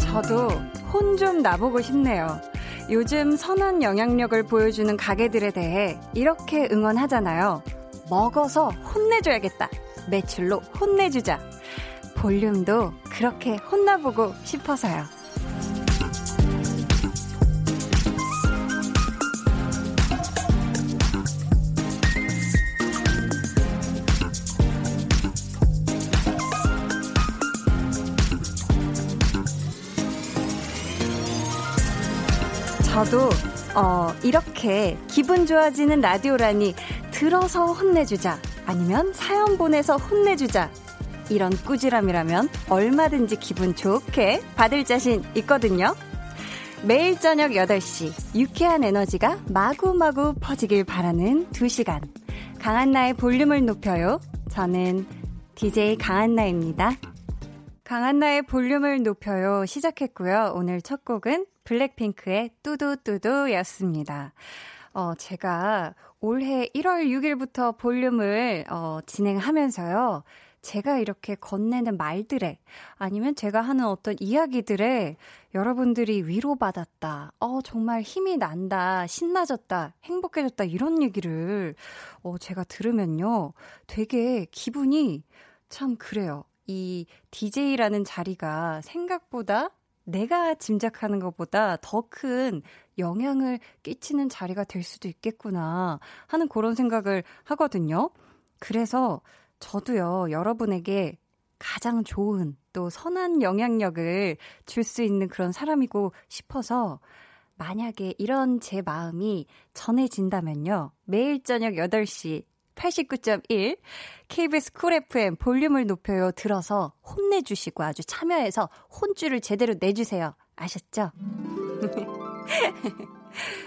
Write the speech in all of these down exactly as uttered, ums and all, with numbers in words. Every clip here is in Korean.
저도 혼 좀 나보고 싶네요. 요즘 선한 영향력을 보여주는 가게들에 대해 이렇게 응원하잖아요. 먹어서 혼내줘야겠다. 매출로 혼내주자. 볼륨도 그렇게 혼나보고 싶어서요. 저도 어, 이렇게 기분 좋아지는 라디오라니 들어서 혼내주자 아니면 사연 보내서 혼내주자 이런 꾸지람이라면 얼마든지 기분 좋게 받을 자신 있거든요. 매일 저녁 여덟 시 유쾌한 에너지가 마구마구 퍼지길 바라는 두 시간 강한나의 볼륨을 높여요. 저는 디제이 강한나입니다. 강한나의 볼륨을 높여요 시작했고요. 오늘 첫 곡은 블랙핑크의 뚜두뚜두였습니다. 어, 제가 올해 일월 육일부터 볼륨을 어, 진행하면서요. 제가 이렇게 건네는 말들에 아니면 제가 하는 어떤 이야기들에 여러분들이 위로받았다, 어, 정말 힘이 난다, 신나졌다, 행복해졌다 이런 얘기를 어, 제가 들으면요. 되게 기분이 참 그래요. 이 디제이라는 자리가 생각보다 내가 짐작하는 것보다 더 큰 영향을 끼치는 자리가 될 수도 있겠구나 하는 그런 생각을 하거든요. 그래서 저도요, 여러분에게 가장 좋은 또 선한 영향력을 줄 수 있는 그런 사람이고 싶어서 만약에 이런 제 마음이 전해진다면요. 매일 저녁 여덟 시 팔십구 점 일 케이비에스 쿨 에프엠 볼륨을 높여요 들어서 혼내주시고 아주 참여해서 혼주를 제대로 내주세요. 아셨죠?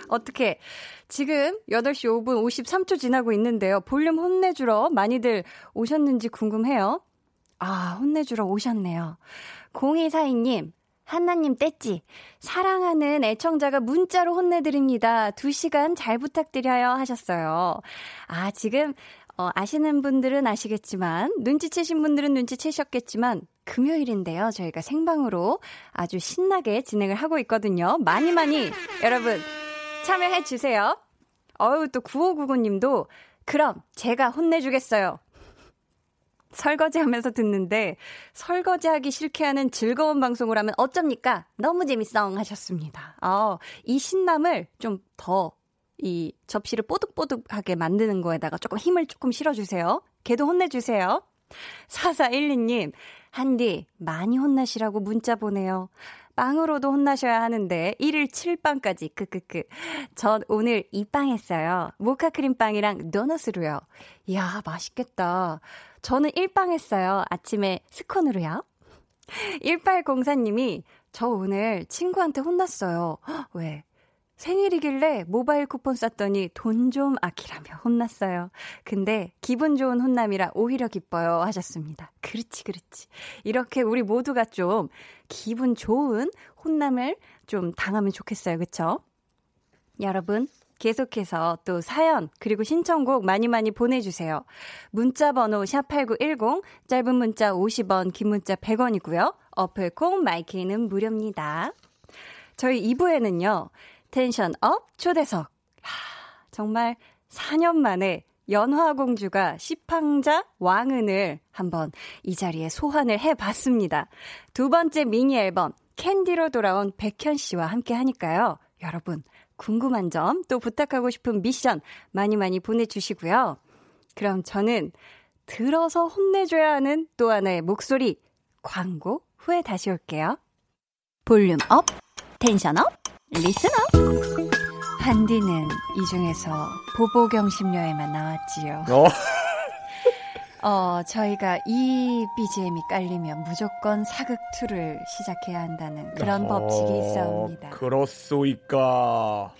어떻게 지금 여덟 시 오 분 오십삼 초 지나고 있는데요. 볼륨 혼내주러 많이들 오셨는지 궁금해요. 아, 혼내주러 오셨네요. 공이사이 님, 한나님 뗐지. 사랑하는 애청자가 문자로 혼내드립니다. 두 시간 잘 부탁드려요 하셨어요. 아, 지금 어, 아시는 분들은 아시겠지만 눈치채신 분들은 눈치채셨겠지만 금요일인데요. 저희가 생방으로 아주 신나게 진행을 하고 있거든요. 많이 많이 여러분 참여해 주세요. 어우, 또 구오구구 님도 그럼 제가 혼내주겠어요. 설거지하면서 듣는데 설거지하기 싫게 하는 즐거운 방송을 하면 어쩝니까? 너무 재밌어 하셨습니다. 아, 이 신남을 좀 더 이 접시를 뽀득뽀득하게 만드는 거에다가 조금 힘을 조금 실어주세요. 걔도 혼내주세요. 사사일이 님, 한디 많이 혼나시라고 문자 보내요. 빵으로도 혼나셔야 하는데 일일 칠빵까지 크크크. 전 오늘 이 빵 했어요. 모카크림빵이랑 도넛으로요. 이야, 맛있겠다. 저는 일 빵 했어요. 아침에 스콘으로요. 일팔공사 님이 저 오늘 친구한테 혼났어요. 헉, 왜? 생일이길래 모바일 쿠폰 쌌더니 돈 좀 아끼라며 혼났어요. 근데 기분 좋은 혼남이라 오히려 기뻐요 하셨습니다. 그렇지, 그렇지. 이렇게 우리 모두가 좀 기분 좋은 혼남을 좀 당하면 좋겠어요. 그렇죠? 여러분 계속해서 또 사연 그리고 신청곡 많이 많이 보내주세요. 문자 번호 샵팔구일공, 짧은 문자 오십 원, 긴 문자 백 원이고요. 어플 콩 마이케이는 무료입니다. 저희 이 부에는요. 텐션 업 초대석. 하, 정말 사 년 만에 연화공주가 시팡자 왕은을 한번 이 자리에 소환을 해봤습니다. 두 번째 미니 앨범 캔디로 돌아온 백현 씨와 함께 하니까요. 여러분 궁금한 점 또 부탁하고 싶은 미션 많이 많이 보내주시고요. 그럼 저는 들어서 혼내줘야 하는 또 하나의 목소리 광고 후에 다시 올게요. 볼륨 업, 텐션 업, 리스너. 한디는 이 중에서 보보경심녀에만 나왔지요. 어? 어, 저희가 이 비지엠이 깔리면 무조건 사극이를 시작해야 한다는 그런 어, 법칙이 있어옵니다. 그렇소이까.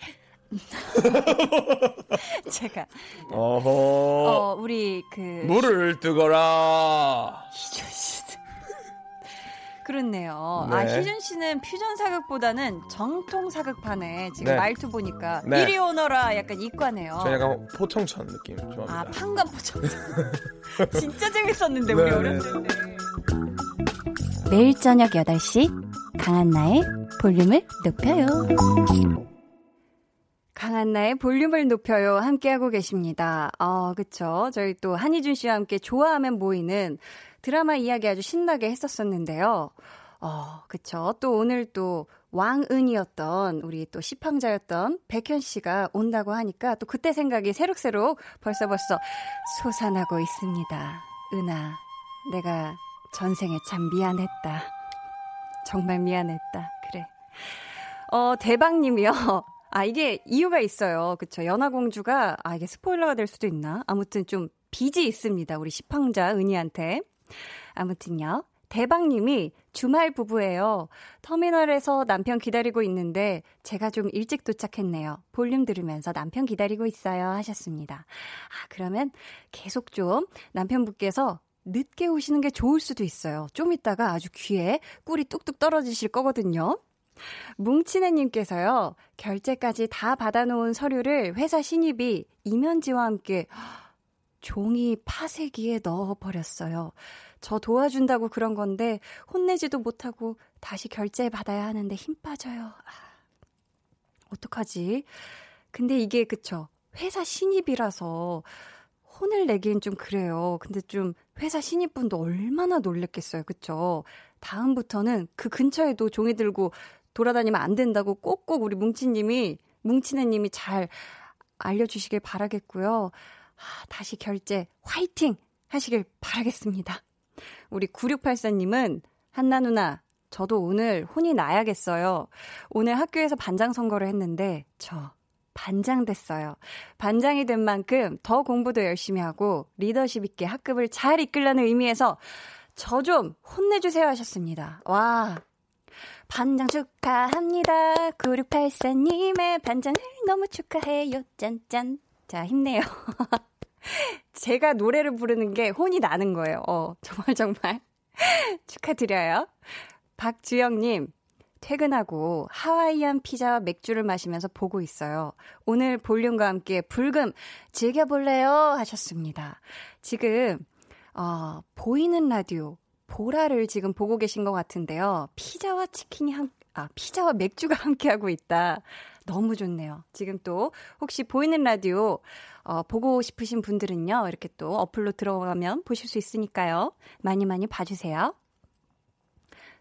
제가 어허. 어, 우리 그 물을 뜨거라. 이준 씨. 그렇네요. 네. 아, 희준 씨는 퓨전 사극보다는 정통 사극판에 지금 네. 말투 보니까 네. 이리 오너라 약간 이과네요. 저 약간 포청천 느낌 좋아합니다. 아, 판관 포청천. 진짜 재밌었는데 우리 네, 어렸을 네. 때. 매일 저녁 여덟 시 강한나의 볼륨을 높여요. 강한나의 볼륨을 높여요. 함께하고 계십니다. 어, 그쵸. 저희 또 한희준 씨와 함께 좋아하면 모이는 드라마 이야기 아주 신나게 했었었는데요. 어, 그쵸. 또 오늘 또 왕은이었던 우리 또 시팡자였던 백현 씨가 온다고 하니까 또 그때 생각이 새록새록 벌써 벌써 솟아나고 있습니다. 은아, 내가 전생에 참 미안했다. 정말 미안했다. 그래. 어, 대박님이요. 아, 이게 이유가 있어요. 그쵸. 연화공주가, 아, 이게 스포일러가 될 수도 있나? 아무튼 좀 빚이 있습니다. 우리 시팡자 은이한테. 아무튼요. 대박님이 주말 부부예요. 터미널에서 남편 기다리고 있는데 제가 좀 일찍 도착했네요. 볼륨 들으면서 남편 기다리고 있어요. 하셨습니다. 아, 그러면 계속 좀 남편분께서 늦게 오시는 게 좋을 수도 있어요. 좀 있다가 아주 귀에 꿀이 뚝뚝 떨어지실 거거든요. 뭉치네님께서요. 결제까지 다 받아놓은 서류를 회사 신입이 이면지와 함께 종이 파쇄기에 넣어버렸어요. 저 도와준다고 그런 건데 혼내지도 못하고 다시 결제받아야 하는데 힘 빠져요. 아, 어떡하지? 근데 이게 그쵸. 회사 신입이라서 혼을 내긴 좀 그래요. 근데 좀 회사 신입분도 얼마나 놀랬겠어요. 그쵸? 다음부터는 그 근처에도 종이 들고 돌아다니면 안 된다고 꼭꼭 우리 뭉치님이, 뭉치네님이 잘 알려주시길 바라겠고요. 아, 다시 결제 화이팅 하시길 바라겠습니다. 우리 구육팔사님은 한나 누나, 저도 오늘 혼이 나야겠어요. 오늘 학교에서 반장 선거를 했는데 저 반장 됐어요. 반장이 된 만큼 더 공부도 열심히 하고 리더십 있게 학급을 잘 이끌라는 의미에서 저 좀 혼내주세요 하셨습니다. 와, 반장 축하합니다. 구육팔사님의 반장을 너무 축하해요. 짠짠. 자, 힘내요. 제가 노래를 부르는 게 혼이 나는 거예요. 어, 정말 정말 축하드려요. 박주영님, 퇴근하고 하와이안 피자와 맥주를 마시면서 보고 있어요. 오늘 볼륨과 함께 불금 즐겨볼래요? 하셨습니다. 지금 어, 보이는 라디오 보라를 지금 보고 계신 것 같은데요. 피자와 치킨이 한, 아, 피자와 맥주가 함께하고 있다. 너무 좋네요. 지금 또 혹시 보이는 라디오 어, 보고 싶으신 분들은요. 이렇게 또 어플로 들어가면 보실 수 있으니까요. 많이 많이 봐주세요.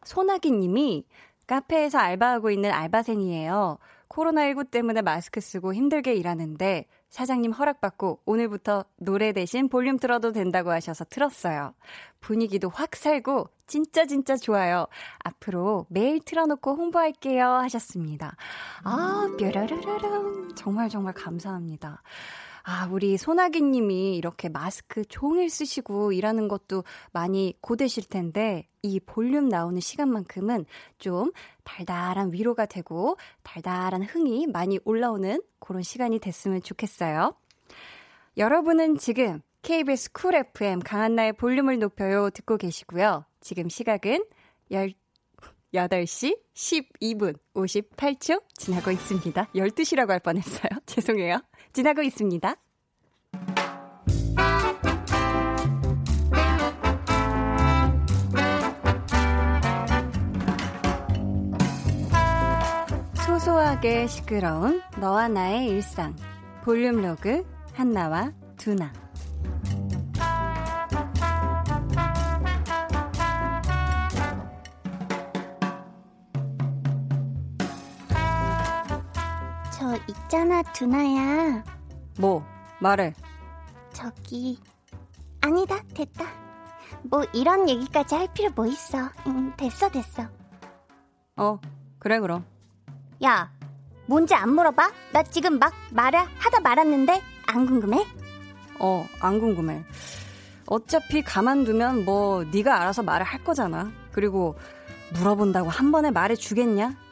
소나기 님이 카페에서 알바하고 있는 알바생이에요. 코로나십구 때문에 마스크 쓰고 힘들게 일하는데 사장님 허락받고 오늘부터 노래 대신 볼륨 틀어도 된다고 하셔서 틀었어요. 분위기도 확 살고 진짜 진짜 좋아요. 앞으로 매일 틀어놓고 홍보할게요 하셨습니다. 아, 뾰라라라란. 정말 정말 감사합니다. 아, 우리 소나기 님이 이렇게 마스크 종일 쓰시고 일하는 것도 많이 고되실 텐데 이 볼륨 나오는 시간만큼은 좀 달달한 위로가 되고 달달한 흥이 많이 올라오는 그런 시간이 됐으면 좋겠어요. 여러분은 지금 케이비에스 쿨 에프엠 강한나의 볼륨을 높여요 듣고 계시고요. 지금 시각은 여덟 시 십이 분 오십팔 초 지나고 있습니다. 열두 시라고 할 뻔했어요. 죄송해요. 지나고 있습니다. 소소하게 시끄러운 너와 나의 일상 볼륨 로그 한나와 두나. 저 있잖아 두나야. 뭐? 말해. 저기 아니다 됐다. 뭐 이런 얘기까지 할 필요 뭐 있어. 응, 됐어 됐어. 어 그래 그럼. 야, 뭔지 안 물어봐? 나 지금 막 말을 하다 말았는데 안 궁금해? 어, 안 궁금해. 어차피 가만두면 뭐 네가 알아서 말을 할 거잖아. 그리고 물어본다고 한 번에 말해주겠냐?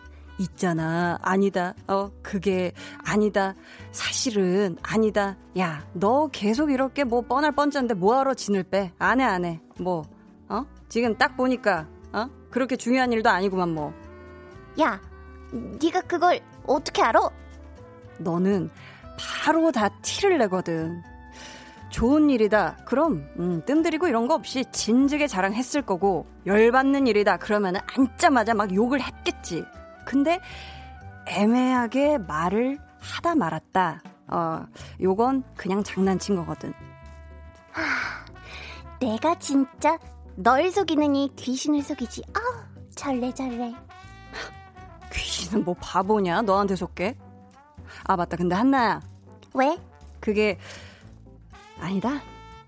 있잖아, 아니다, 어, 그게 아니다, 사실은 아니다. 야, 너 계속 이렇게 뭐 뻔할 뻔짠데 뭐하러 진을 빼? 안 해, 안 해. 뭐, 어? 지금 딱 보니까 어? 그렇게 중요한 일도 아니구만 뭐. 야, 네가 그걸 어떻게 알아? 너는 바로 다 티를 내거든. 좋은 일이다 그럼 음, 뜸들이고 이런 거 없이 진즉에 자랑했을 거고, 열받는 일이다 그러면 앉자마자 막 욕을 했겠지. 근데 애매하게 말을 하다 말았다, 어, 요건 그냥 장난친 거거든. 하, 내가 진짜 널 속이는 이 귀신을 속이지. 아, 절레절레. 귀신은 뭐 바보냐, 너한테 속게. 아 맞다, 근데 한나야. 왜? 그게 아니다,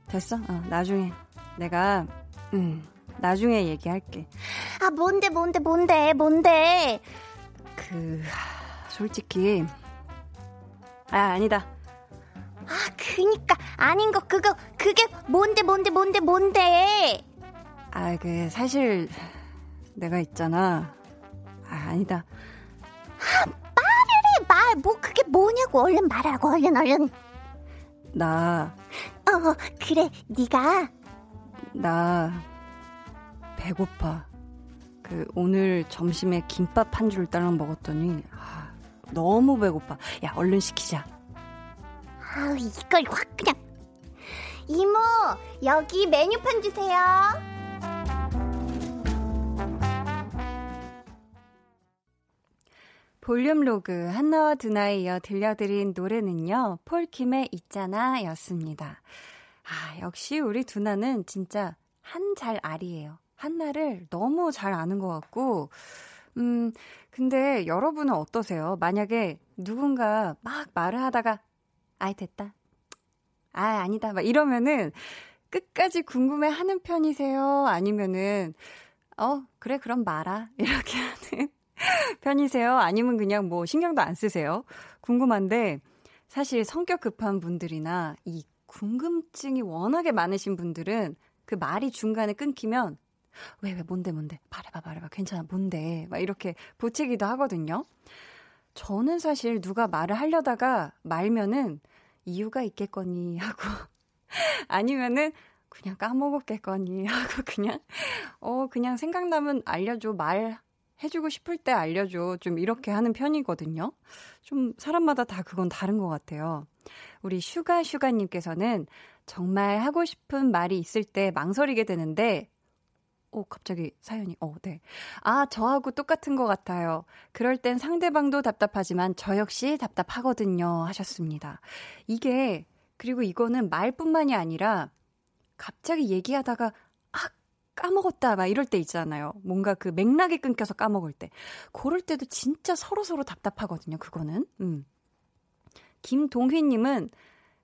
됐어. 어, 나중에 내가 음, 나중에 얘기할게. 아 뭔데 뭔데 뭔데 뭔데. 그 솔직히 아 아니다. 아 그니까 아닌 거 그거 그게 뭔데 뭔데 뭔데 뭔데. 아 그 사실 내가 있잖아. 아 아니다. 아 말을 해 말. 뭐 그게 뭐냐고. 얼른 말하라고 얼른 얼른. 나 어 그래 네가. 나 배고파. 그 오늘 점심에 김밥 한 줄 딸랑 먹었더니 아, 너무 배고파. 야 얼른 시키자. 아 이걸 확 그냥. 이모 여기 메뉴판 주세요. 볼륨 로그 한나와 드나에 이어 들려드린 노래는요, 폴킴의 있잖아 였습니다. 아, 역시 우리 두나는 진짜 한 잘 알이에요. 한나를 너무 잘 아는 것 같고, 음, 근데 여러분은 어떠세요? 만약에 누군가 막 말을 하다가, 아이, 됐다. 아, 아니다. 막 이러면은 끝까지 궁금해 하는 편이세요? 아니면은, 어, 그래, 그럼 말아. 이렇게 하는 편이세요? 아니면 그냥 뭐 신경도 안 쓰세요? 궁금한데, 사실 성격 급한 분들이나 이 궁금증이 워낙에 많으신 분들은 그 말이 중간에 끊기면 왜, 왜, 뭔데, 뭔데, 말해봐, 말해봐, 괜찮아, 뭔데, 막 이렇게 보채기도 하거든요. 저는 사실 누가 말을 하려다가 말면은 이유가 있겠거니 하고 아니면은 그냥 까먹었겠거니 하고 그냥 어, 그냥 생각나면 알려줘, 말 해주고 싶을 때 알려줘, 좀 이렇게 하는 편이거든요. 좀 사람마다 다 그건 다른 것 같아요. 우리 슈가슈가님께서는 정말 하고 싶은 말이 있을 때 망설이게 되는데, 오, 갑자기 사연이, 어, 네. 아, 저하고 똑같은 것 같아요. 그럴 땐 상대방도 답답하지만 저 역시 답답하거든요. 하셨습니다. 이게, 그리고 이거는 말뿐만이 아니라 갑자기 얘기하다가 까먹었다 막 이럴 때 있잖아요. 뭔가 그 맥락이 끊겨서 까먹을 때. 그럴 때도 진짜 서로서로 답답하거든요. 그거는. 음. 김동휘님은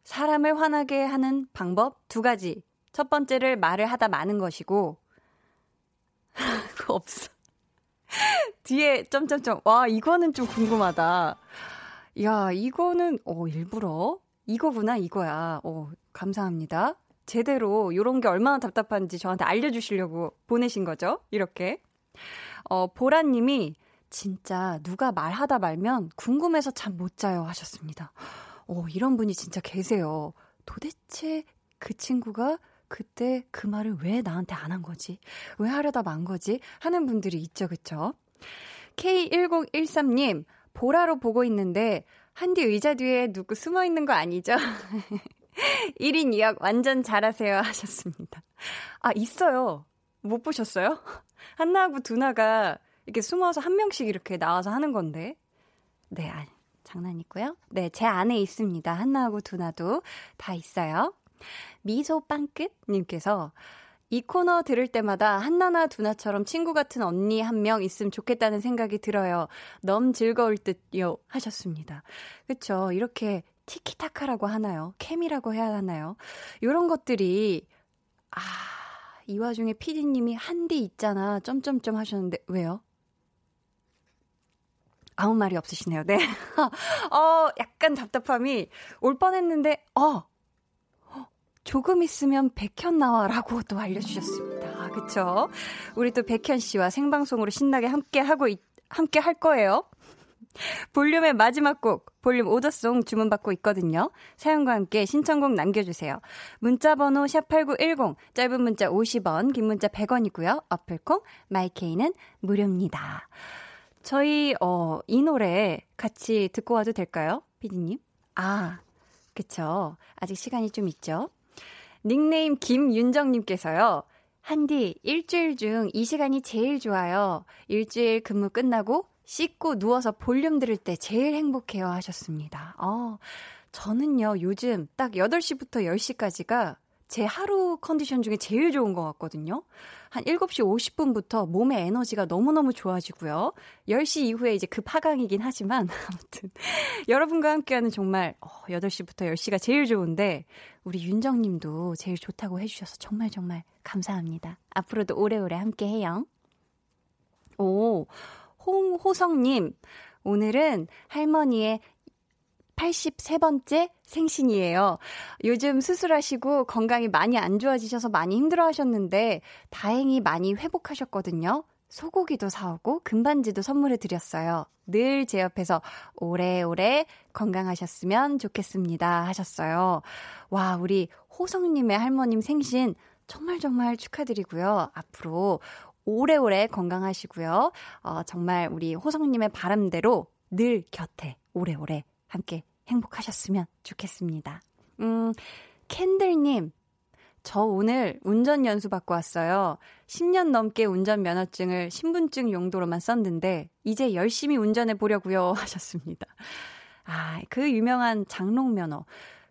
사람을 화나게 하는 방법 두 가지. 첫 번째를 말을 하다 마는 것이고 그거 없어. 뒤에 점점점. 와 이거는 좀 궁금하다. 야 이거는 어 일부러 이거구나 이거야. 어 감사합니다. 제대로 이런 게 얼마나 답답한지 저한테 알려주시려고 보내신 거죠. 이렇게. 어, 보라님이 진짜 누가 말하다 말면 궁금해서 잠 못 자요 하셨습니다. 어, 이런 분이 진짜 계세요. 도대체 그 친구가 그때 그 말을 왜 나한테 안 한 거지? 왜 하려다 만 거지? 하는 분들이 있죠. 그쵸? 케이 일공일삼님 보라로 보고 있는데 한디 의자 뒤에 누구 숨어 있는 거 아니죠? 일 인 이 역 완전 잘하세요 하셨습니다. 아 있어요. 못 보셨어요? 한나하고 두나가 이렇게 숨어서 한 명씩 이렇게 나와서 하는 건데. 네, 아니, 장난이고요. 네, 제 안에 있습니다. 한나하고 두나도 다 있어요. 미소빵끝님께서 이 코너 들을 때마다 한나나 두나처럼 친구 같은 언니 한 명 있으면 좋겠다는 생각이 들어요. 너무 즐거울 듯요 하셨습니다. 그렇죠. 이렇게 티키타카라고 하나요? 케미라고 해야 하나요? 이런 것들이 아, 이 와중에 피디님이 한디 있잖아 점점점 하셨는데 왜요? 아무 말이 없으시네요. 네. 어, 약간 답답함이 올 뻔했는데 어 조금 있으면 백현 나와라고 또 알려주셨습니다. 아, 그렇죠? 우리 또 백현 씨와 생방송으로 신나게 함께 하고 있, 함께 할 거예요. 볼륨의 마지막 곡 볼륨 오더송 주문받고 있거든요. 사연과 함께 신청곡 남겨주세요. 문자번호 샵팔구일공, 짧은 문자 오십 원, 긴 문자 백 원이고요. 어플콩 마이케이는 무료입니다. 저희 어, 이 노래 같이 듣고 와도 될까요? 피디님? 아, 그쵸. 아직 시간이 좀 있죠. 닉네임 김윤정님께서요. 한디, 일주일 중 이 시간이 제일 좋아요. 일주일 근무 끝나고 씻고 누워서 볼륨 들을 때 제일 행복해요 하셨습니다. 어, 저는요, 요즘 딱 여덟 시부터 열 시까지가 제 하루 컨디션 중에 제일 좋은 것 같거든요. 한 일곱 시 오십 분부터 몸의 에너지가 너무너무 좋아지고요. 열 시 이후에 이제 급 하강이긴 하지만 아무튼 여러분과 함께하는 정말 여덟 시부터 열 시가 제일 좋은데 우리 윤정님도 제일 좋다고 해주셔서 정말 정말 감사합니다. 앞으로도 오래오래 함께해요. 오, 홍호성님, 오늘은 할머니의 팔십삼 번째 생신이에요. 요즘 수술하시고 건강이 많이 안 좋아지셔서 많이 힘들어하셨는데 다행히 많이 회복하셨거든요. 소고기도 사오고 금반지도 선물해드렸어요. 늘 제 옆에서 오래오래 건강하셨으면 좋겠습니다 하셨어요. 와, 우리 호성님의 할머님 생신 정말 정말 축하드리고요. 앞으로 오래오래 건강하시고요. 어, 정말 우리 호성님의 바람대로 늘 곁에 오래오래 함께 행복하셨으면 좋겠습니다. 음, 캔들님, 저 오늘 운전 연수 받고 왔어요. 십 년 넘게 운전면허증을 신분증 용도로만 썼는데 이제 열심히 운전해 보려고요 하셨습니다. 아, 그 유명한 장롱면허.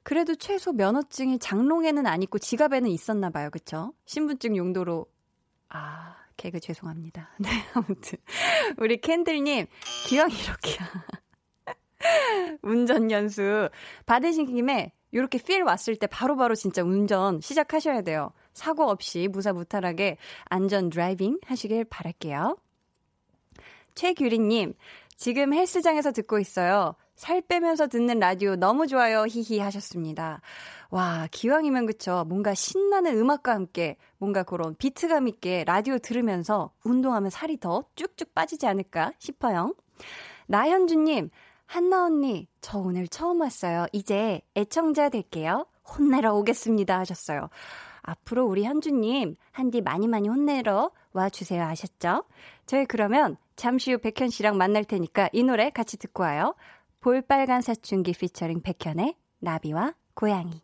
그래도 최소 면허증이 장롱에는 안 있고 지갑에는 있었나 봐요. 그쵸? 신분증 용도로. 아, 개그 죄송합니다. 네, 아무튼 우리 캔들님, 기왕 이렇게 운전 연수 받으신 김에 이렇게 필 왔을 때 바로바로 진짜 운전 시작하셔야 돼요. 사고 없이 무사무탈하게 안전 드라이빙 하시길 바랄게요. 최규리님, 지금 헬스장에서 듣고 있어요. 살 빼면서 듣는 라디오 너무 좋아요 히히 하셨습니다. 와, 기왕이면 그쵸, 뭔가 신나는 음악과 함께 뭔가 그런 비트감 있게 라디오 들으면서 운동하면 살이 더 쭉쭉 빠지지 않을까 싶어요. 나현주님, 한나 언니, 저 오늘 처음 왔어요. 이제 애청자 될게요. 혼내러 오겠습니다 하셨어요. 앞으로 우리 현주님, 한디 많이 많이 혼내러 와주세요 아셨죠? 저희 그러면 잠시 후 백현 씨랑 만날 테니까 이 노래 같이 듣고 와요. 볼빨간 사춘기 피처링 백현의 나비와 고양이.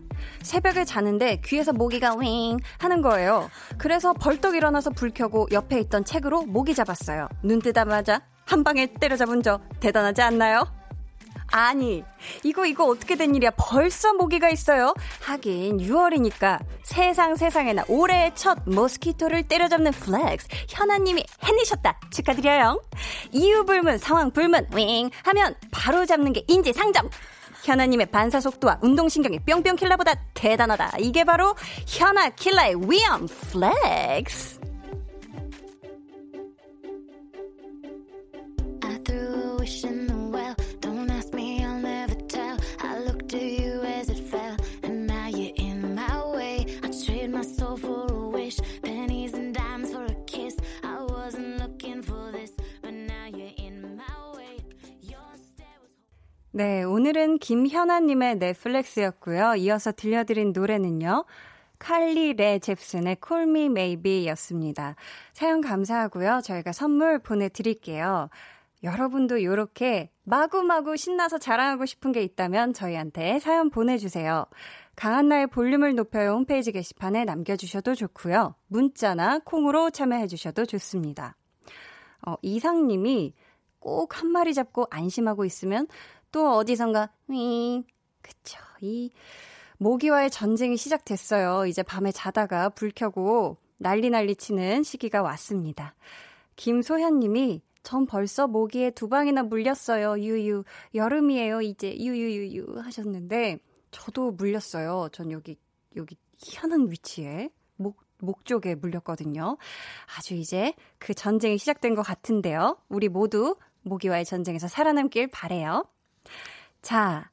새벽에 자는데 귀에서 모기가 윙 하는 거예요. 그래서 벌떡 일어나서 불 켜고 옆에 있던 책으로 모기 잡았어요. 눈 뜨자마자 한 방에 때려잡은 저 대단하지 않나요? 아니, 이거 이거 어떻게 된 일이야. 벌써 모기가 있어요. 하긴 유월이니까 세상 세상에나 올해의 첫 모스키토를 때려잡는 플렉스 현아님이 해내셨다. 축하드려요. 이유불문 상황불문 윙 하면 바로 잡는 게 인지상정. 현아님의 반사속도와 운동신경이 뿅뿅킬러보다 대단하다. 이게 바로 현아킬러의 위엄 플렉스. 네, 오늘은 김현아님의 넷플렉스였고요. 이어서 들려드린 노래는요, 칼리 레 잽슨의 Call Me Maybe였습니다. 사연 감사하고요. 저희가 선물 보내드릴게요. 여러분도 이렇게 마구마구 신나서 자랑하고 싶은 게 있다면 저희한테 사연 보내주세요. 강한나의 볼륨을 높여요 홈페이지 게시판에 남겨주셔도 좋고요. 문자나 콩으로 참여해주셔도 좋습니다. 어, 이상님이 꼭 한 마리 잡고 안심하고 있으면 또 어디선가 윙 그쵸 이 모기와의 전쟁이 시작됐어요. 이제 밤에 자다가 불 켜고 난리 난리 치는 시기가 왔습니다. 김소현님이 전 벌써 모기에 두 방이나 물렸어요. 유유 여름이에요 이제 유유유유 하셨는데 저도 물렸어요. 전 여기 여기 희한한 위치에 목, 목 쪽에 물렸거든요. 아주 이제 그 전쟁이 시작된 것 같은데요. 우리 모두 모기와의 전쟁에서 살아남길 바래요. 자,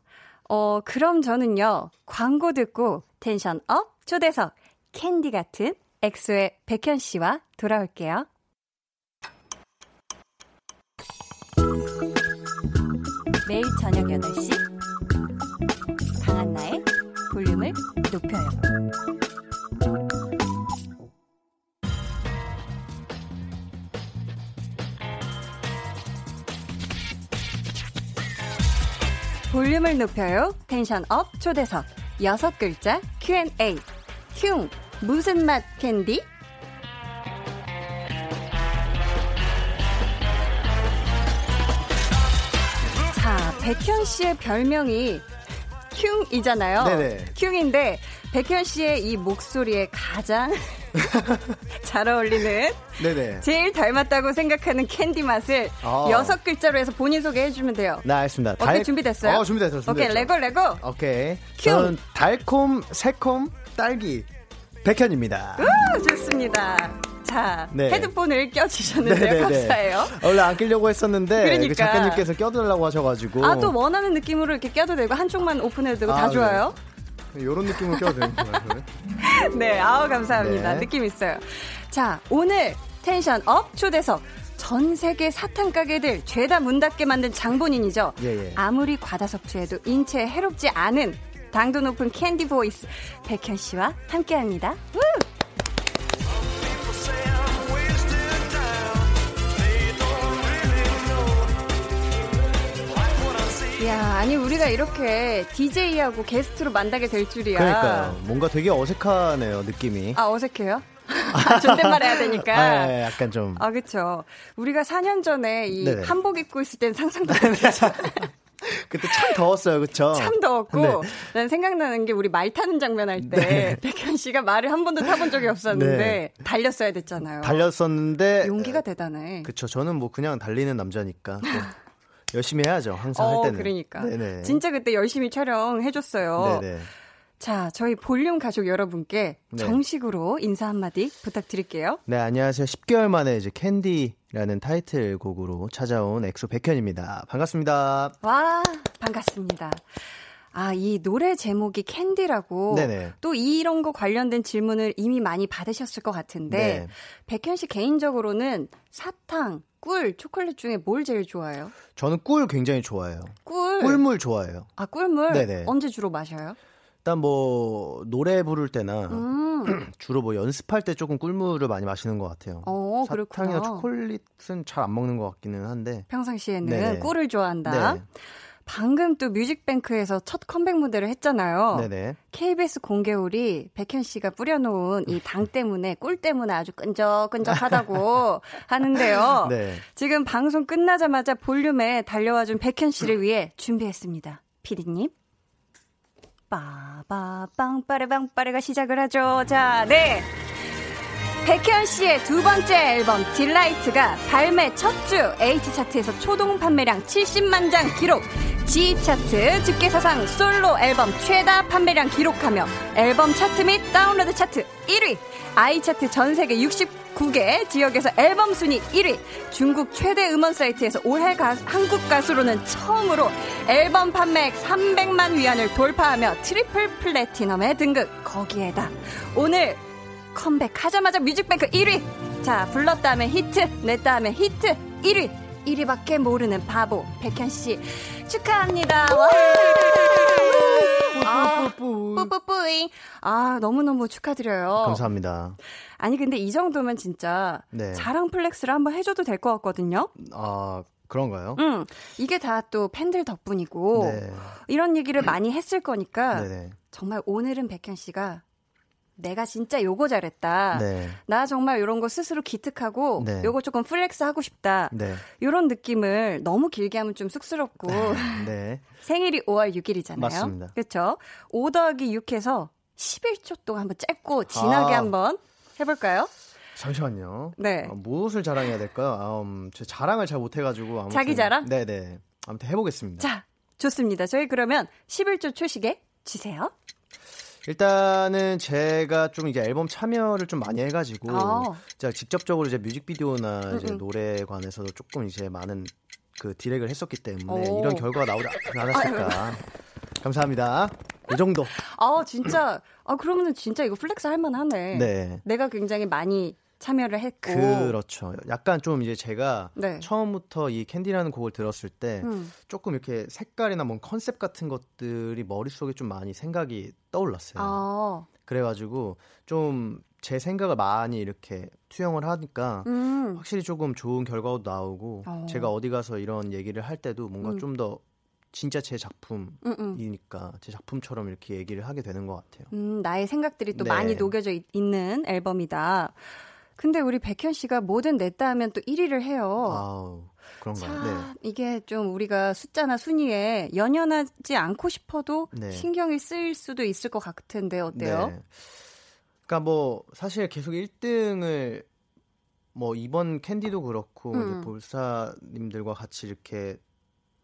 어 그럼 저는요. 광고 듣고 텐션 업 초대석 캔디 같은 엑소의 백현 씨와 돌아올게요. 매일 저녁 여덟 시 강한나의 볼륨을 높여요. 볼륨을 높여요. 텐션 업 초대석 여섯 글자 큐 앤 에이 흉 무슨 맛 캔디? 백현 씨의 별명이 큉이잖아요. 네네. 큉인데 백현 씨의 이 목소리에 가장 잘 어울리는 네네. 제일 닮았다고 생각하는 캔디 맛을 어. 여섯 글자로 해서 본인 소개해 주면 돼요. 네, 알겠습니다. 어떻게 달... 준비됐어요? 어, 준비됐어요. 오케이, 레고 레고. 오케이. 큉. 달콤, 새콤, 딸기 백현입니다. 우, 좋습니다. 자, 네. 헤드폰을 껴주셨는데요. 감사해요. 원래 안 끼려고 했었는데 그러니까. 그 작가님께서 껴달라고 하셔가지고 아, 또 원하는 느낌으로 이렇게 껴도 되고 한쪽만 오픈해도 되고 아, 다 좋아요. 네. 이런 느낌으로 껴도 되는 거예요. 네, 아우 감사합니다. 네. 느낌 있어요. 자, 오늘 텐션 업 초대석 전 세계 사탕 가게들 죄다 문 닫게 만든 장본인이죠. 예, 예. 아무리 과다 섭취해도 인체에 해롭지 않은 당도 높은 캔디 보이스 백현 씨와 함께합니다. 우! 야, 아니 우리가 이렇게 디제이하고 게스트로 만나게 될 줄이야. 그러니까요. 뭔가 되게 어색하네요, 느낌이. 아, 어색해요? 존댓말 해야 되니까. 아, 예, 약간 좀. 아, 그렇죠. 우리가 사 년 전에 이 네네. 한복 입고 있을 땐 상상도 못했죠. 그때 참 더웠어요, 그렇죠? 참 더웠고, 네. 난 생각나는 게 우리 말 타는 장면 할 때 백현 네. 씨가 말을 한 번도 타본 적이 없었는데 네. 달렸어야 됐잖아요. 달렸었는데 용기가 대단해. 그렇죠. 저는 뭐 그냥 달리는 남자니까. 열심히 해야죠. 항상 어, 할 때는. 그러니까. 네네. 진짜 그때 열심히 촬영해줬어요. 네네. 자, 저희 볼륨 가족 여러분께 네. 정식으로 인사 한마디 부탁드릴게요. 네, 안녕하세요. 십 개월 만에 이제 캔디라는 타이틀곡으로 찾아온 엑소 백현입니다. 반갑습니다. 와, 반갑습니다. 아, 이 노래 제목이 캔디라고 네네. 또 이런 거 관련된 질문을 이미 많이 받으셨을 것 같은데 네. 백현 씨 개인적으로는 사탕, 꿀, 초콜릿 중에 뭘 제일 좋아해요? 저는 꿀 굉장히 좋아해요. 꿀? 꿀물 좋아해요. 아, 꿀물? 네네. 언제 주로 마셔요? 일단 뭐 노래 부를 때나 음. 주로 뭐 연습할 때 조금 꿀물을 많이 마시는 것 같아요. 어, 사탕이나 그렇구나. 초콜릿은 잘 안 먹는 것 같기는 한데 평상시에는 네네. 꿀을 좋아한다. 네. 방금 또 뮤직뱅크에서 첫 컴백 무대를 했잖아요. 네네. 케이비에스 공개홀이 백현 씨가 뿌려놓은 이 당 때문에 꿀 때문에 아주 끈적끈적하다고 하는데요. 네. 지금 방송 끝나자마자 볼륨에 달려와준 백현 씨를 위해 준비했습니다. 피디님. 빠바빵빠레빵빠레가 시작을 하죠. 자, 네. 백현 씨의 두 번째 앨범 딜라이트가 발매 첫 주 에이치 차트에서 초동 판매량 칠십만 장 기록, 지 차트 집계사상 솔로 앨범 최다 판매량 기록하며 앨범 차트 및 다운로드 차트 일 위, 아이 차트 전세계 육십구 개 지역에서 앨범 순위 일 위, 중국 최대 음원 사이트에서 올해 가수, 한국 가수로는 처음으로 앨범 판매액 삼백만 위안을 돌파하며 트리플 플래티넘에 등극. 거기에다 오늘 컴백하자마자 뮤직뱅크 일 위. 자, 불렀다면 히트, 냈다면 히트 일 위. 일 위밖에 모르는 바보 백현 씨 축하합니다. 와. 아, 뿌뿌뿌잉. 아, 너무너무 축하드려요. 감사합니다. 아니 근데 이 정도면 진짜 네. 자랑 플렉스를 한번 해줘도 될 것 같거든요. 아, 그런가요? 음, 이게 다 또 팬들 덕분이고 네. 이런 얘기를 많이 했을 거니까 네네. 정말 오늘은 백현 씨가 내가 진짜 요거 잘했다. 네. 나 정말 이런 거 스스로 기특하고 네. 요거 조금 플렉스 하고 싶다. 네. 이런 느낌을 너무 길게 하면 좀 쑥스럽고 네. 생일이 오월 육일이잖아요. 맞습니다. 그렇죠? 오 더하기 육해서 십일 초 동안 한번 짧고 진하게 아. 한번 해볼까요? 잠시만요. 네. 아, 무엇을 자랑해야 될까요? 아, 음, 제 자랑을 잘 못해가지고 아무튼, 자기 자랑? 네네. 아무튼 해보겠습니다. 자, 좋습니다. 저희 그러면 십일 초 초식에 주세요. 일단은 제가 좀 이제 앨범 참여를 좀 많이 해가지고 아. 제가 직접적으로 이제 뮤직비디오나 이제 노래에 관해서도 조금 이제 많은 그 디렉을 했었기 때문에 오. 이런 결과가 나오지 않았을까. 감사합니다. 이 정도. 아 진짜. 아 그러면은 진짜 이거 플렉스 할만하네. 네. 내가 굉장히 많이 참여를 했고. 그렇죠. 약간 좀 이제 제가 네. 처음부터 이 캔디라는 곡을 들었을 때 음. 조금 이렇게 색깔이나 뭔 컨셉 같은 것들이 머릿속에 좀 많이 생각이 떠올랐어요. 아. 그래가지고 좀 제 생각을 많이 이렇게 투영을 하니까 음. 확실히 조금 좋은 결과도 나오고 아. 제가 어디 가서 이런 얘기를 할 때도 뭔가 음. 좀 더 진짜 제 작품이니까 제 작품처럼 이렇게 얘기를 하게 되는 것 같아요. 음, 나의 생각들이 또 네. 많이 녹여져 있, 있는 앨범이다. 근데 우리 백현 씨가 뭐든 냈다 하면 또 일 위를 해요. 아우, 그런가요? 자, 네. 이게 좀 우리가 숫자나 순위에 연연하지 않고 싶어도 네. 신경이 쓰일 수도 있을 것 같은데 어때요? 네. 그러니까 뭐 사실 계속 일 등을 뭐 이번 캔디도 그렇고 음. 볼사님들과 같이 이렇게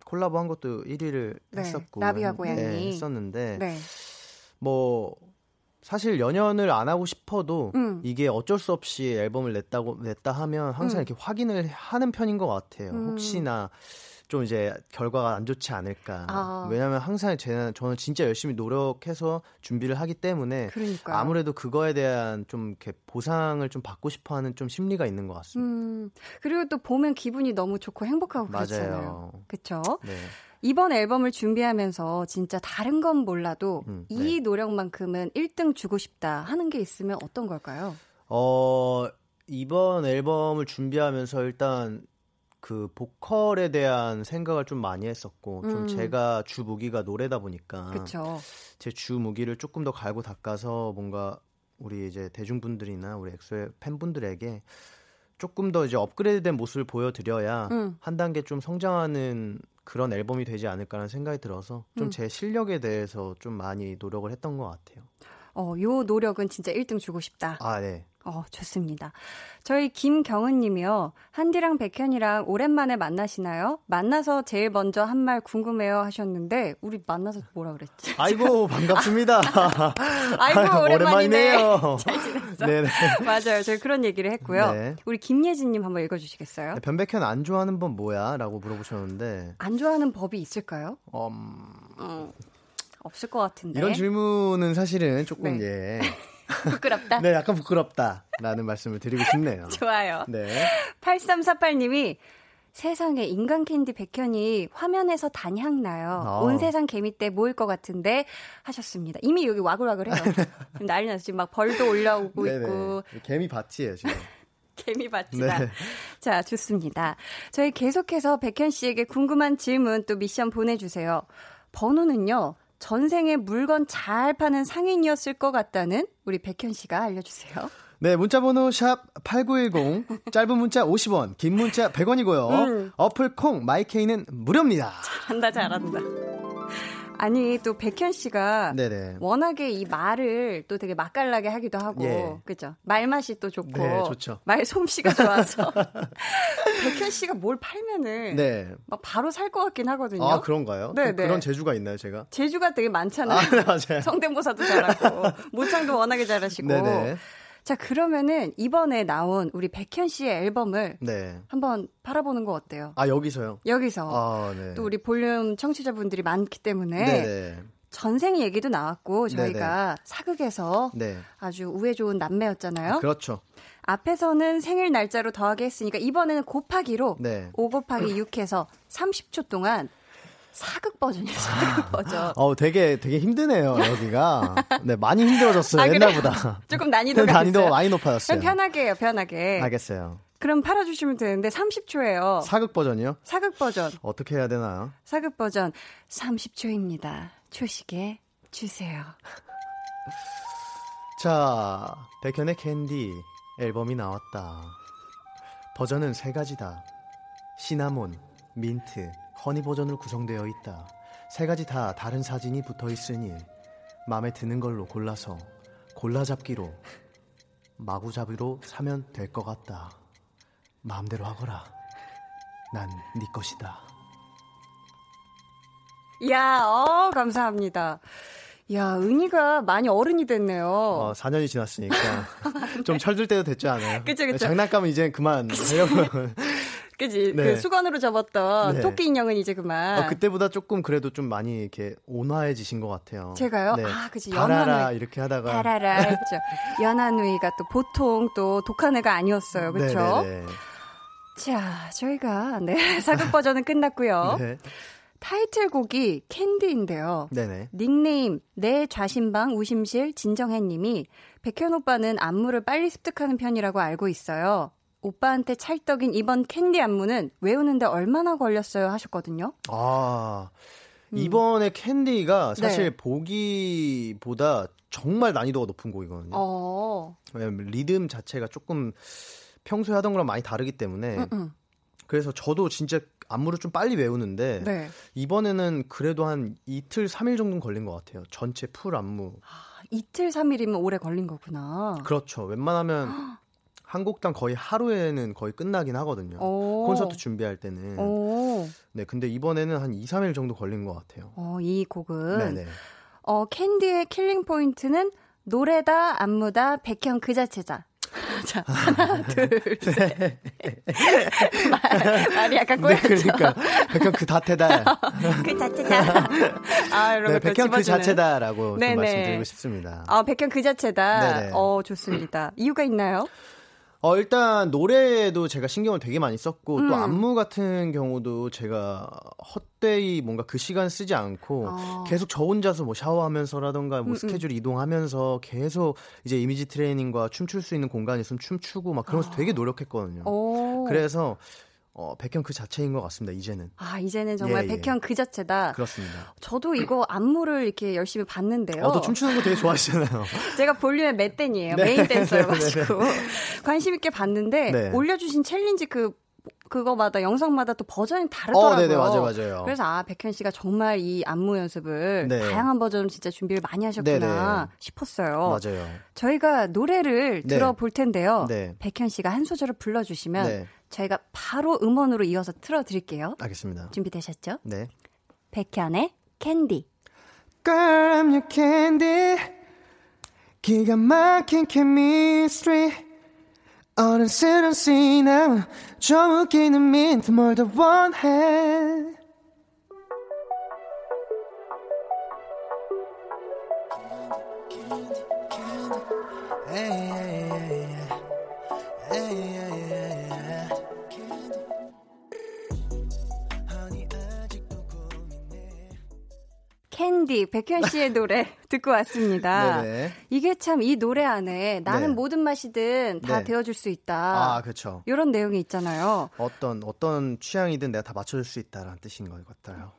콜라보한 것도 일 위를 네, 했었고 나비와 고양이 네, 했었는데 네. 뭐 사실 연연을 안 하고 싶어도 음. 이게 어쩔 수 없이 앨범을 냈다고 냈다 하면 항상 음. 이렇게 확인을 하는 편인 것 같아요. 음. 혹시나 좀 이제 결과가 안 좋지 않을까. 아. 왜냐하면 항상 제, 저는 진짜 열심히 노력해서 준비를 하기 때문에 그러니까요. 아무래도 그거에 대한 좀 이렇게 보상을 좀 받고 싶어하는 좀 심리가 있는 것 같습니다. 음. 그리고 또 보면 기분이 너무 좋고 행복하고 맞아요. 그렇잖아요. 그렇죠. 네. 이번 앨범을 준비하면서 진짜 다른 건 몰라도 음, 이 네. 노력만큼은 일 등 주고 싶다 하는 게 있으면 어떤 걸까요? 어 이번 앨범을 준비하면서 일단 그 보컬에 대한 생각을 좀 많이 했었고 음. 좀 제가 주 무기가 노래다 보니까 그쵸. 제 주 무기를 조금 더 갈고 닦아서 뭔가 우리 이제 대중분들이나 우리 엑소의 팬분들에게 조금 더 이제 업그레이드된 모습을 보여드려야 음. 한 단계 좀 성장하는 그런 앨범이 되지 않을까라는 생각이 들어서 좀 제 음. 실력에 대해서 좀 많이 노력을 했던 것 같아요. 어, 요 노력은 진짜 일 등 주고 싶다. 아, 네. 어, 좋습니다. 저희 김경은 님이요. 한디랑 백현이랑 오랜만에 만나시나요? 만나서 제일 먼저 한 말 궁금해요 하셨는데 우리 만나서 뭐라 그랬지? 아이고 반갑습니다. 아, 아이고, 아이고 오랜만이네. 오랜만이네요. 잘 지냈어? 네네. 맞아요. 저희 그런 얘기를 했고요. 네. 우리 김예진 님 한번 읽어주시겠어요? 네, 변백현 안 좋아하는 법 뭐야? 라고 물어보셨는데 안 좋아하는 법이 있을까요? 음... 음, 없을 것 같은데 이런 질문은 사실은 조금 네. 예. 부끄럽다? 네, 약간 부끄럽다라는 말씀을 드리고 싶네요. 좋아요. 네. 팔삼사팔 님이 세상에 인간 캔디 백현이 화면에서 단향 나요. 어. 온 세상 개미떼 모일 것 같은데 하셨습니다. 이미 여기 와글와글해요. 지금 난리 나서 지금 막 벌도 올라오고 네네. 있고. 개미 밭이에요, 지금. 개미 밭이다. 네. 자, 좋습니다. 저희 계속해서 백현 씨에게 궁금한 질문 또 미션 보내주세요. 번호는요. 전생에 물건 잘 파는 상인이었을 것 같다는 우리 백현 씨가 알려주세요. 네, 문자번호 샵 팔구일공, 짧은 문자 오십 원, 긴 문자 백 원이고요. 음. 어플 콩, 마이케이는 무료입니다. 잘한다, 잘한다. 아니, 또 백현 씨가 네네. 워낙에 이 말을 또 되게 맛깔나게 하기도 하고, 예. 그죠? 말맛이 또 좋고, 네, 좋죠. 말 솜씨가 좋아서. 백현 씨가 뭘 팔면은 네. 막 바로 살 것 같긴 하거든요. 아, 그런가요? 네, 네. 그런 재주가 있나요, 제가? 재주가 되게 많잖아요. 아, 네, 맞아요. 성대모사도 잘하고, 모창도 워낙에 잘하시고. 네네. 자, 그러면은 이번에 나온 우리 백현 씨의 앨범을 네. 한번 팔아보는 거 어때요? 아, 여기서요? 여기서. 아, 네. 또 우리 볼륨 청취자분들이 많기 때문에 네네. 전생 얘기도 나왔고 저희가 네네. 사극에서 네. 아주 우애 좋은 남매였잖아요. 아, 그렇죠. 앞에서는 생일 날짜로 더하게 했으니까 이번에는 곱하기로 네. 오 곱하기 육해서 삼십 초 동안 사극 버전이에요. 사극 버전. 어, 되게 되게 힘드네요 여기가. 네, 많이 힘들어졌어요. 아, 옛날보다. 조금 난이도가 난이도가 많이 높아졌어요. 편하게 해요, 편하게. 알겠어요. 그럼 팔아주시면 되는데 삼십 초예요. 사극 버전이요? 사극 버전. 어떻게 해야 되나? 사극 버전 삼십 초입니다. 초식에 주세요. 자, 백현의 캔디 앨범이 나왔다. 버전은 세 가지다. 시나몬, 민트, 허니 버전으로 구성되어 있다. 세 가지 다 다른 사진이 붙어 있으니 마음에 드는 걸로 골라서 골라잡기로 마구잡이로 사면 될 것 같다. 마음대로 하거라. 난 네 것이다. 야, 어, 감사합니다. 야, 은희가 많이 어른이 됐네요. 어, 사 년이 지났으니까 좀 철들 때도 됐지 않아요? 그쵸, 그쵸. 장난감은 이제 그만. 그치? 네. 그 수건으로 접었던 네. 토끼 인형은 이제 그만. 어, 그때보다 조금 그래도 좀 많이 이렇게 온화해지신 것 같아요. 제가요? 네. 아, 그치. 달아라 이렇게 하다가. 달아라 했죠. 연한누이가 또 보통 또 독한 애가 아니었어요. 그렇죠? 네네네. 자, 저희가 네 사극 버전은 끝났고요. 네. 타이틀곡이 캔디인데요. 네네. 닉네임 내 좌심방 우심실 진정해님이 백현 오빠는 안무를 빨리 습득하는 편이라고 알고 있어요. 오빠한테 찰떡인 이번 캔디 안무는 외우는데 얼마나 걸렸어요 하셨거든요. 아, 이번에 음. 캔디가 사실 네. 보기보다 정말 난이도가 높은 곡이거든요. 어. 왜냐면 리듬 자체가 조금 평소에 하던 거랑 많이 다르기 때문에 음, 음. 그래서 저도 진짜 안무를 좀 빨리 외우는데 네. 이번에는 그래도 한 이틀, 삼 일 정도는 걸린 것 같아요. 전체 풀 안무. 아, 이틀, 삼 일이면 오래 걸린 거구나. 그렇죠. 웬만하면 한 곡당 거의 하루에는 거의 끝나긴 하거든요. 콘서트 준비할 때는. 네, 근데 이번에는 한 이, 삼 일 정도 걸린 것 같아요. 어, 이 곡은. 네네. 어, 캔디의 킬링 포인트는 노래다, 안무다, 백현 그 자체다. 자, 하나, 둘, 셋. 네. 말, 말이 약간 꼬였죠. 네, 그러니까. 백현 그 자체다. 그 자체다. 아, 여러분. 네, 백현 그 자체다라고 좀 말씀드리고 싶습니다. 아, 백현 그 자체다. 네네. 어, 좋습니다. 이유가 있나요? 어, 일단 노래도 제가 신경을 되게 많이 썼고 음. 또 안무 같은 경우도 제가 헛되이 뭔가 그 시간 쓰지 않고 어. 계속 저 혼자서 뭐 샤워하면서라던가 뭐 음, 스케줄 음. 이동하면서 계속 이제 이미지 트레이닝과 춤출 수 있는 공간이 있으면 춤추고 막 그러면서 어. 되게 노력했거든요. 오. 그래서 어, 백현 그 자체인 것 같습니다. 이제는. 아, 이제는 정말 예, 백현 예. 그 자체다. 그렇습니다. 저도 이거 안무를 이렇게 열심히 봤는데요. 어, 너 춤추는 거 되게 좋아하시잖아요. 제가 본류의 맷댄이에요. 네. 메인 댄서여가지고 관심 있게 봤는데 네. 올려주신 챌린지 그 그거마다 영상마다 또 버전이 다르더라고요. 어, 네네, 맞아요, 맞아요. 그래서 아, 백현 씨가 정말 이 안무 연습을 네. 다양한 버전으로 진짜 준비를 많이 하셨구나 네네. 싶었어요. 맞아요. 저희가 노래를 네. 들어볼 텐데요. 네. 백현 씨가 한 소절을 불러주시면 네. 저희가 바로 음원으로 이어서 틀어드릴게요. 알겠습니다. 준비되셨죠? 네. 백현의 캔디. Girl, I'm your candy. 기가 막힌 chemistry. 어른스러운 시나몬 좀 웃기는 민트 뭘 더 원해. 캔디, 백현 씨의 노래 듣고 왔습니다. 네네. 이게 참 이 노래 안에 나는 네. 모든 맛이든 다 네. 되어줄 수 있다. 아, 그렇죠. 이런 내용이 있잖아요. 어떤 어떤 취향이든 내가 다 맞춰줄 수 있다라는 뜻인 것 같아요.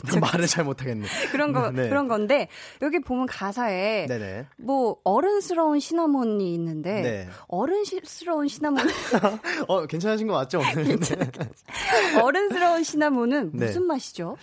그쵸, 말을 잘 못하겠네. 그런 거 네. 그런 건데 여기 보면 가사에 네네. 뭐 어른스러운 시나몬이 있는데 네. 어른스러운 시나몬. 어, 괜찮으신 거 맞죠? 어른스러운 시나몬은 무슨 네. 맛이죠?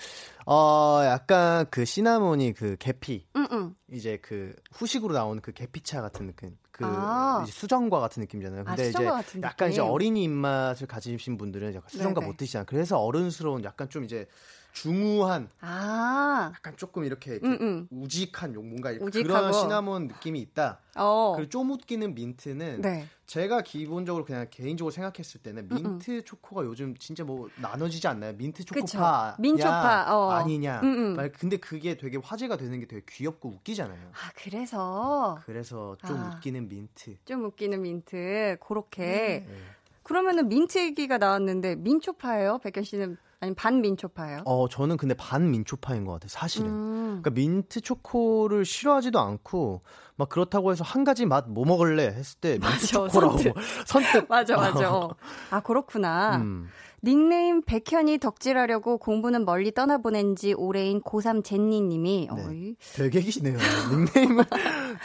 어, 약간 그 시나몬이 그 계피 응응. 이제 그 후식으로 나오는 그 계피차 같은 느낌, 그 아. 이제 수정과 같은 느낌이잖아요. 근데 아, 이제 같은 약간 느낌? 이제 어린이 입맛을 가지신 분들은 약간 수정과 네네. 못 드시잖아요. 그래서 어른스러운 약간 좀 이제 중후한, 아~ 약간 조금 이렇게, 이렇게 음, 음. 우직한 뭔가 이렇게 그런 시나몬 느낌이 있다. 어. 그리고 좀 웃기는 민트는 네. 제가 기본적으로 그냥 개인적으로 생각했을 때는 민트 음, 초코가 요즘 진짜 뭐 나눠지지 않나요? 민트 초코파, 민초파 어. 아니냐? 음, 음. 근데 그게 되게 화제가 되는 게 되게 귀엽고 웃기잖아요. 아, 그래서 그래서 좀 아, 웃기는 민트, 좀 웃기는 민트 그렇게. 음. 네. 그러면은 민트 얘기가 나왔는데 민초파예요? 백현 씨는 아니 반민초파예요? 어, 저는 근데 반민초파인 것 같아요, 사실은. 음. 그러니까 민트 초코를 싫어하지도 않고 막 그렇다고 해서 한 가지 맛 뭐 먹을래 했을 때 민트 맞아, 초코라고 선택. 선택. 맞아, 맞아. 아, 그렇구나. 음. 닉네임 백현이 덕질하려고 공부는 멀리 떠나보낸 지 올해인 고삼 젠니님이 네. 되게 기시네요. 닉네임을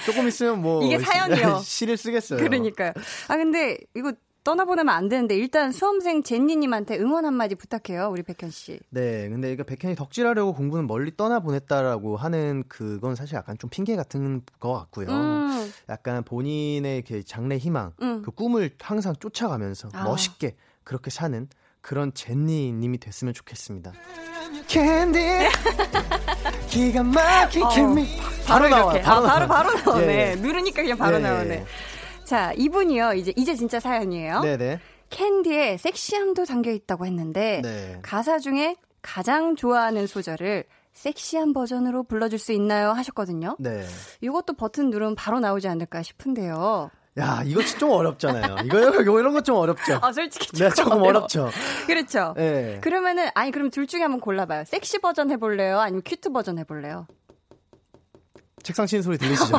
조금 있으면 뭐 이게 사연이요. 시를 쓰겠어요. 그러니까요. 아 근데 이거 떠나보내면 안 되는데 일단 수험생 젠니님한테 응원 한마디 부탁해요. 우리 백현 씨. 네. 근데 이거 백현이 덕질하려고 공부는 멀리 떠나보냈다라고 하는 그건 사실 약간 좀 핑계 같은 것 같고요. 음. 약간 본인의 이렇게 장래 희망, 음. 그 꿈을 항상 쫓아가면서 아. 멋있게 그렇게 사는 그런 젠니님이 됐으면 좋겠습니다. 캔디 기가 막힌 케미 바로 나와요. 바로, 아, 바로 바로 나오네. 예. 누르니까 그냥 바로 예. 나오네. 자, 이분이요. 이제 이제 진짜 사연이에요. 네네. 캔디에 섹시함도 담겨 있다고 했는데 네. 가사 중에 가장 좋아하는 소절을 섹시한 버전으로 불러줄 수 있나요? 하셨거든요. 네. 이것도 버튼 누르면 바로 나오지 않을까 싶은데요. 야, 이거 좀 어렵잖아요. 이거, 이거 이런 것 좀 어렵죠. 아, 솔직히 조금, 네, 조금 어렵죠. 그렇죠. 네. 그러면은 아니 그럼 둘 중에 한번 골라봐요. 섹시 버전 해볼래요? 아니면 큐트 버전 해볼래요? 책상 치는 소리 들리시죠?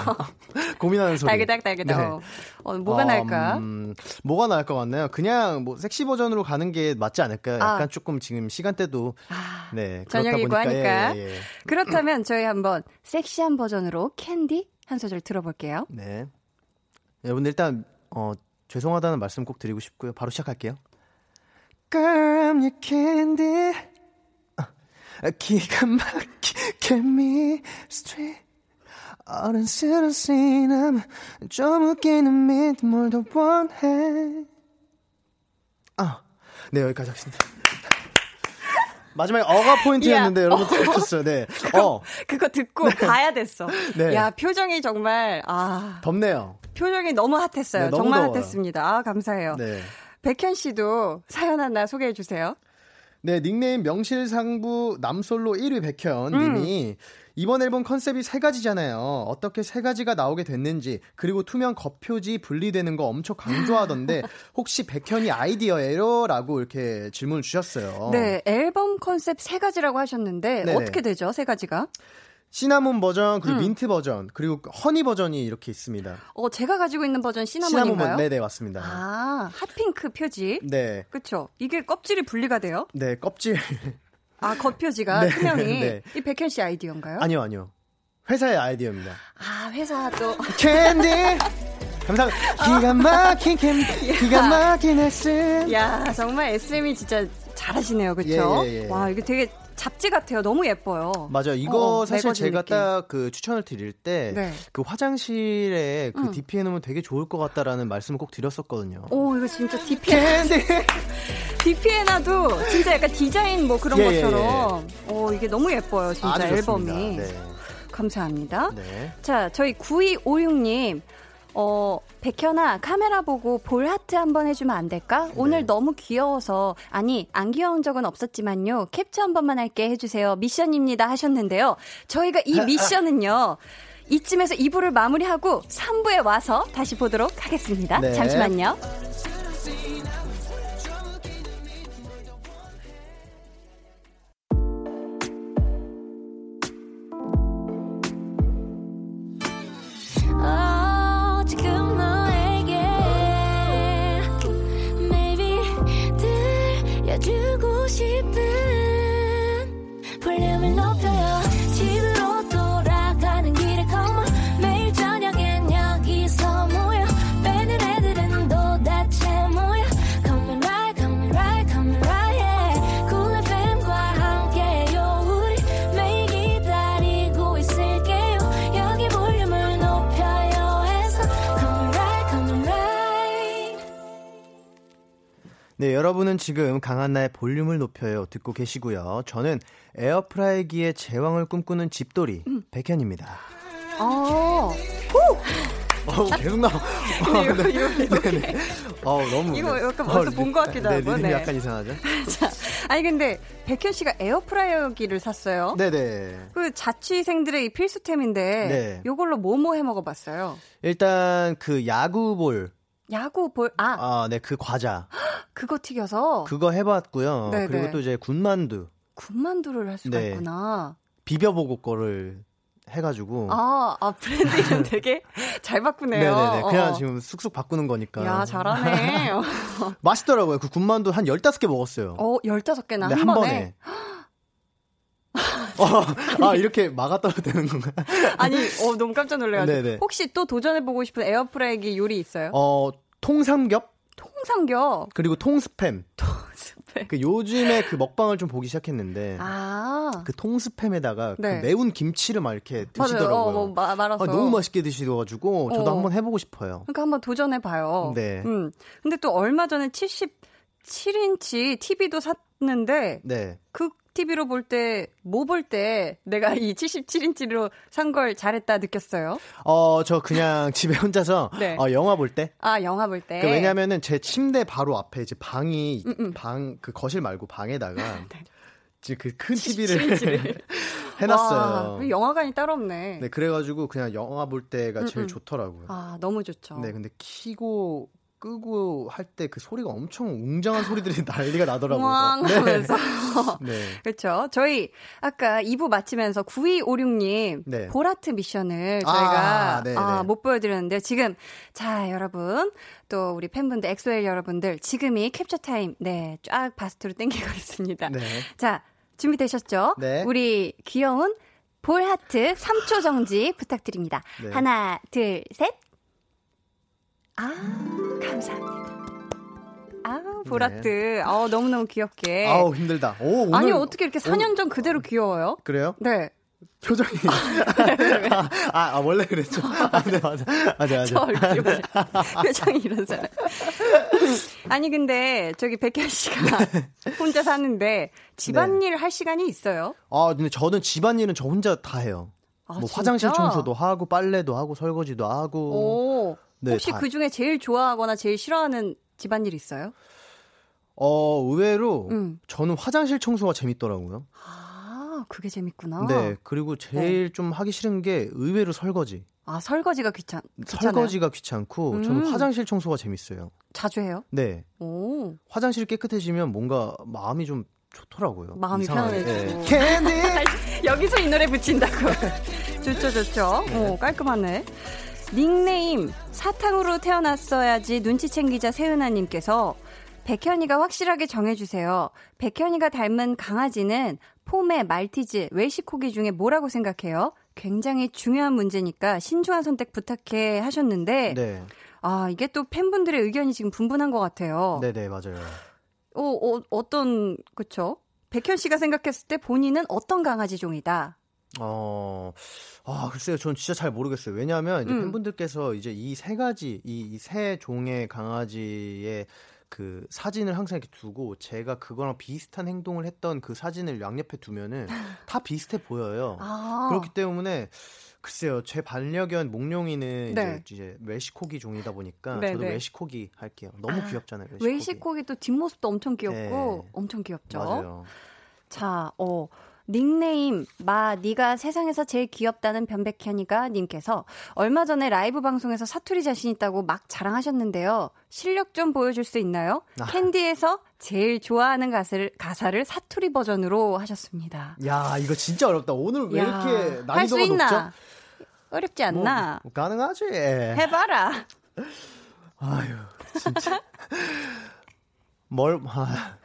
고민하는 소리. 달그닥 달그닥. 네. 어, 뭐가 어, 나을까? 음, 뭐가 나을 것 같나요? 그냥 뭐 섹시 버전으로 가는 게 맞지 않을까요? 약간 아. 조금 지금 시간대도 아, 네 저녁이고 하니까. 예, 예, 예. 그렇다면 저희 한번 섹시한 버전으로 캔디 한 소절 들어볼게요. 네. 여러분들 일단 어, 죄송하다는 말씀 꼭 드리고 싶고요. 바로 시작할게요. Girl, you candy, 기가 막히게 미스트리, 어른스러운 시남, 좀 웃기는 믿, 뭘 더 원해. 아, 네, 여기까지 하겠습니다. 마지막에 어가 포인트였는데 야, 여러분 들으셨어요. 네. 그거, 어. 그거 듣고 네. 가야 됐어. 네. 야, 표정이 정말 아. 덥네요. 표정이 너무 핫했어요. 네, 너무 정말 더워요. 핫했습니다. 아, 감사해요. 네. 백현 씨도 사연 하나 소개해 주세요. 네, 닉네임 명실상부 남솔로 일 위 백현 음. 님이 이번 앨범 컨셉이 세 가지잖아요. 어떻게 세 가지가 나오게 됐는지 그리고 투명 겉표지 분리되는 거 엄청 강조하던데 혹시 백현이 아이디어예요? 라고 이렇게 질문을 주셨어요. 네. 앨범 컨셉 세 가지라고 하셨는데 네네. 어떻게 되죠? 세 가지가? 시나몬 버전, 그리고 음. 민트 버전, 그리고 허니 버전이 이렇게 있습니다. 어, 제가 가지고 있는 버전 시나몬인가요? 시나몬, 네네, 맞습니다. 아, 핫핑크 표지? 네. 그렇죠. 이게 껍질이 분리가 돼요? 네, 껍질. 아, 겉표지가 네, 투명이 네. 이 백현 씨 아이디어인가요? 아니요, 아니요. 회사의 아이디어입니다. 아, 회사 또 캔디. 감사합니다. 기가 막힌 캔디. 기가 막힌 에스엠. 야, 정말 에스엠이 진짜 잘하시네요, 그렇죠? 예, 예, 예. 와, 이게 되게 잡지 같아요. 너무 예뻐요. 맞아요. 이거 어, 사실 제가 딱 그 추천을 드릴 때 그 네. 화장실에 그 음. 디피해 놓으면 되게 좋을 것 같다라는 말씀을 꼭 드렸었거든요. 오, 이거 진짜 디피해. 디피해 놔도 진짜 약간 디자인 뭐 그런 예, 것처럼. 예, 예. 오, 이게 너무 예뻐요. 진짜 앨범이. 네. 감사합니다. 네. 자, 저희 구이오육 님. 어, 백현아, 카메라 보고 볼 하트 한번 해주면 안 될까? 오늘 네. 너무 귀여워서, 아니, 안 귀여운 적은 없었지만요. 캡처 한 번만 할게 해주세요. 미션입니다. 하셨는데요. 저희가 이 미션은요. 이쯤에서 이 부를 마무리하고 삼 부에 와서 다시 보도록 하겠습니다. 네. 잠시만요. 네, 여러분은 지금 강한나의 볼륨을 높여요 듣고 계시고요. 저는 에어프라이기의 제왕을 꿈꾸는 집돌이 음. 백현입니다. 어, 오, 계속 나와. 어, 너무 이거 약간 벌써 본 것 같기도 하고. 네, 약간 이상하죠. 자, 아니 근데 백현 씨가 에어프라이어기를 샀어요. 네네. 그 자취생들의 이 필수템인데, 네. 이걸로 뭐뭐 해 먹어봤어요? 일단 그 야구볼. 야구 볼, 아. 아, 네, 그 과자. 그거 튀겨서? 그거 해봤고요. 네네. 그리고 또 이제 군만두. 군만두를 할 수가 네. 있구나. 비벼보고 거를 해가지고. 아, 아, 브랜드 이름 되게 잘 바꾸네요. 네네네. 그냥 어. 지금 쑥쑥 바꾸는 거니까. 야, 잘하네. 맛있더라고요. 그 군만두 한 열다섯 개 먹었어요. 어, 열다섯 개나? 네, 한, 한 번에. 번에. 어, 아, 이렇게 막았다고 되는 건가요? 아니, 어, 너무 깜짝 놀래가지고. 혹시 또 도전해보고 싶은 에어프라이기 요리 있어요? 어, 통삼겹? 통삼겹. 그리고 통스팸. 통스팸. 그 요즘에 그 먹방을 좀 보기 시작했는데. 아. 그 통스팸에다가 네. 그 매운 김치를 막 이렇게 드시더라고요. 어, 뭐 마, 말아서. 아, 너무 맛있게 드시더가지고 저도 어. 한번 해보고 싶어요. 그러니까 한번 도전해봐요. 네. 음. 근데 또 얼마 전에 칠십칠 인치 티비도 샀는데. 네. 그 티비로 볼 때, 뭐 볼 때 내가 이 칠십칠 인치로 산 걸 잘했다 느꼈어요? 어, 저 그냥 집에 혼자서 네. 어, 영화 볼 때. 아, 영화 볼 때. 그 왜냐면은 제 침대 바로 앞에 이제 방이 음, 음. 방 그 거실 말고 방에다가 네. 그 큰 티비를 해놨어요. 와, 영화관이 따로 없네. 네, 그래가지고 그냥 영화 볼 때가 음, 제일 음. 좋더라고요. 아, 너무 좋죠. 네, 근데 키고 끄고 할 때 그 소리가 엄청 웅장한 소리들이 난리가 나더라고요. 네. 네. 그렇죠. 저희 아까 이 부 마치면서 구이오육 님 네. 보라트 미션을 저희가 아, 아, 못 보여드렸는데 지금 자 여러분 또 우리 팬분들 엑소엘 여러분들 지금이 캡처 타임 네 쫙 바스트로 당기고 있습니다. 네. 자 준비되셨죠? 네. 우리 귀여운 볼 하트 삼 초 정지 부탁드립니다. 네. 하나 둘 셋. 아, 감사합니다. 아, 보라트. 네. 아, 너무너무 귀엽게. 아우, 힘들다. 오, 오늘, 아니, 어떻게 이렇게 사 년 전 그대로 귀여워요? 그래요? 네. 표정이. 아, 아, 아, 원래 그랬죠. 아, 네, 맞아. 맞아, 맞아. 저 얼굴이 원래. 표정이 이런 사람. 아니, 근데 저기 백현 씨가 혼자 사는데 집안일 네. 할 시간이 있어요? 아, 근데 저는 집안일은 저 혼자 다 해요. 아, 뭐 진짜? 화장실 청소도 하고, 빨래도 하고, 설거지도 하고. 오. 네, 혹시 다. 그중에 제일 좋아하거나 제일 싫어하는 집안일 있어요? 어, 의외로 음. 저는 화장실 청소가 재밌더라고요. 아, 그게 재밌구나. 네, 그리고 제일 네. 좀 하기 싫은 게 의외로 설거지. 아, 설거지가 귀찮, 귀찮아요? 설거지가 귀찮고 음. 저는 화장실 청소가 재밌어요. 자주 해요? 네. 오. 화장실이 깨끗해지면 뭔가 마음이 좀 좋더라고요. 마음이 이상하게. 편해지고. 캔디! 여기서 이 노래 붙인다고. 좋죠, 좋죠. 네. 오, 깔끔하네. 닉네임 사탕으로 태어났어야지 눈치 챙기자 세은아님께서 백현이가 확실하게 정해주세요. 백현이가 닮은 강아지는 포메, 말티즈, 웰시코기 중에 뭐라고 생각해요? 굉장히 중요한 문제니까 신중한 선택 부탁해 하셨는데 네. 아 이게 또 팬분들의 의견이 지금 분분한 것 같아요. 네네 맞아요. 어, 어, 어떤 그쵸? 백현 씨가 생각했을 때 본인은 어떤 강아지 종이다? 어, 아, 글쎄요. 전 진짜 잘 모르겠어요. 왜냐하면 이제 음. 팬분들께서 이제 이 세 가지, 이, 이 세 종의 강아지의 그 사진을 항상 이렇게 두고 제가 그거랑 비슷한 행동을 했던 그 사진을 양옆에 두면은 다 비슷해 보여요. 아. 그렇기 때문에 글쎄요. 제 반려견 몽룡이는 네. 이제, 이제 웰시코기 종이다 보니까 네네. 저도 웰시코기 할게요. 너무 아, 귀엽잖아요. 웰시코기. 웰시코기 또 뒷모습도 엄청 귀엽고 네. 엄청 귀엽죠. 맞아요. 자, 어. 닉네임 마 네가 세상에서 제일 귀엽다는 변백현이가 님께서 얼마 전에 라이브 방송에서 사투리 자신 있다고 막 자랑하셨는데요. 실력 좀 보여줄 수 있나요? 아. 캔디에서 제일 좋아하는 가사를, 가사를 사투리 버전으로 하셨습니다. 야 이거 진짜 어렵다. 오늘 왜 야, 이렇게 난이도가 할 수 있나? 높죠? 어렵지 않나? 뭐, 가능하지. 해봐라. 아유 진짜. 뭘 아,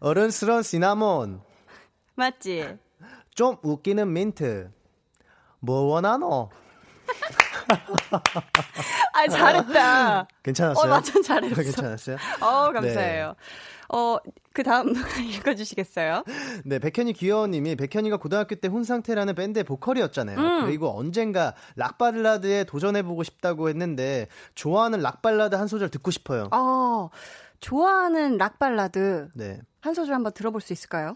어른스러운 시나몬. 맞지? 좀 웃기는 민트. 뭐 원하노? 아 잘했다. 괜찮았어요? 어, 완전 잘했어. 괜찮았어요? 어, 감사해요. 네. 어, 그 다음 읽어주시겠어요? 네, 백현이 귀여운님이 백현이가 고등학교 때 혼상태라는 밴드의 보컬이었잖아요. 음. 그리고 언젠가 락발라드에 도전해보고 싶다고 했는데 좋아하는 락발라드 한 소절 듣고 싶어요. 어, 좋아하는 락발라드 네. 한 소절 한번 들어볼 수 있을까요?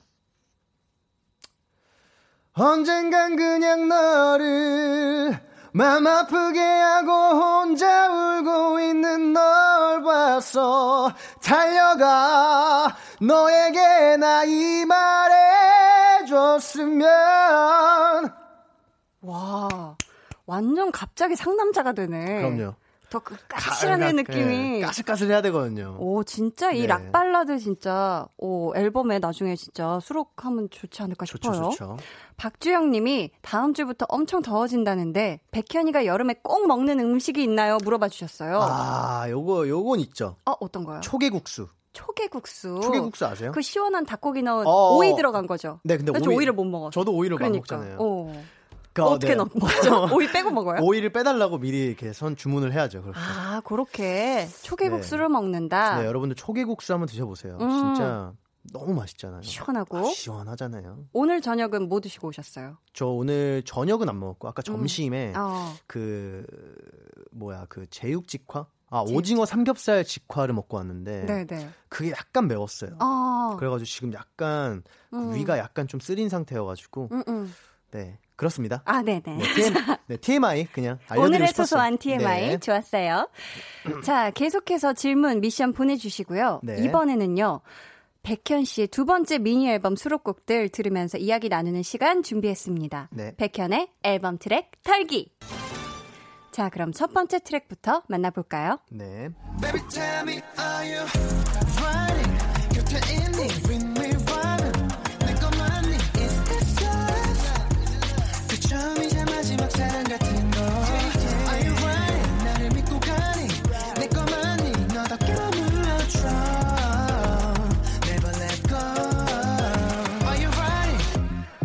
언젠간 그냥 너를 맘 아프게 하고 혼자 울고 있는 널 봤어. 달려가 너에게 나 이 말해줬으면. 와 완전 갑자기 상남자가 되네. 그럼요. 더 그 까칠한 느낌이. 네, 까슬까슬해야 되거든요. 오, 진짜 이 락 네. 발라드 진짜 오, 앨범에 나중에 진짜 수록하면 좋지 않을까 싶어요. 좋죠, 좋죠. 박주영님이 다음 주부터 엄청 더워진다는데 백현이가 여름에 꼭 먹는 음식이 있나요? 물어봐 주셨어요. 아, 요거 요건 있죠. 어, 어떤 거요? 초계국수. 초계국수. 초계국수 아세요? 그 시원한 닭고기 넣은 어, 오이 들어간 거죠. 네, 근데 오이, 오이를 못 먹어. 저도 오이를 그러니까. 못 먹잖아요. 어. 그러니까, 어떻게 넣 네. 먹죠? 오이 빼고 먹어요? 오이를 빼달라고 미리 이렇게 선 주문을 해야죠. 그렇게. 아, 그렇게 초계국수를 네. 먹는다. 네, 여러분들 초계국수 한번 드셔보세요. 음. 진짜 너무 맛있잖아요. 시원하고 아, 시원하잖아요. 오늘 저녁은 뭐 드시고 오셨어요? 저 오늘 저녁은 안 먹었고 아까 점심에 음. 어. 그 뭐야 그 제육직화? 아, 제육직화. 오징어 삼겹살 직화를 먹고 왔는데 네네. 그게 약간 매웠어요. 어. 그래가지고 지금 약간 음. 그 위가 약간 좀 쓰린 상태여가지고 음, 음. 네. 그렇습니다. 아, 네네. 네, 티엠, 네, 티엠아이 그냥 알려드리고 오늘의 싶었어요. 소소한 티엠아이 네. 좋았어요. 자, 계속해서 질문 미션 보내주시고요. 네. 이번에는요. 백현 씨의 두 번째 미니 앨범 수록곡들 들으면서 이야기 나누는 시간 준비했습니다. 네. 백현의 앨범 트랙 털기. 자, 그럼 첫 번째 트랙부터 만나볼까요? 네. Baby, tell me, are you running? 곁에 있니? With me running? 내 것만이 is this yours? 그 처음이자 마지막 사랑 같은 너 Are you running? 나를 믿고 가니? 내 것만이 너 덕에 물러줘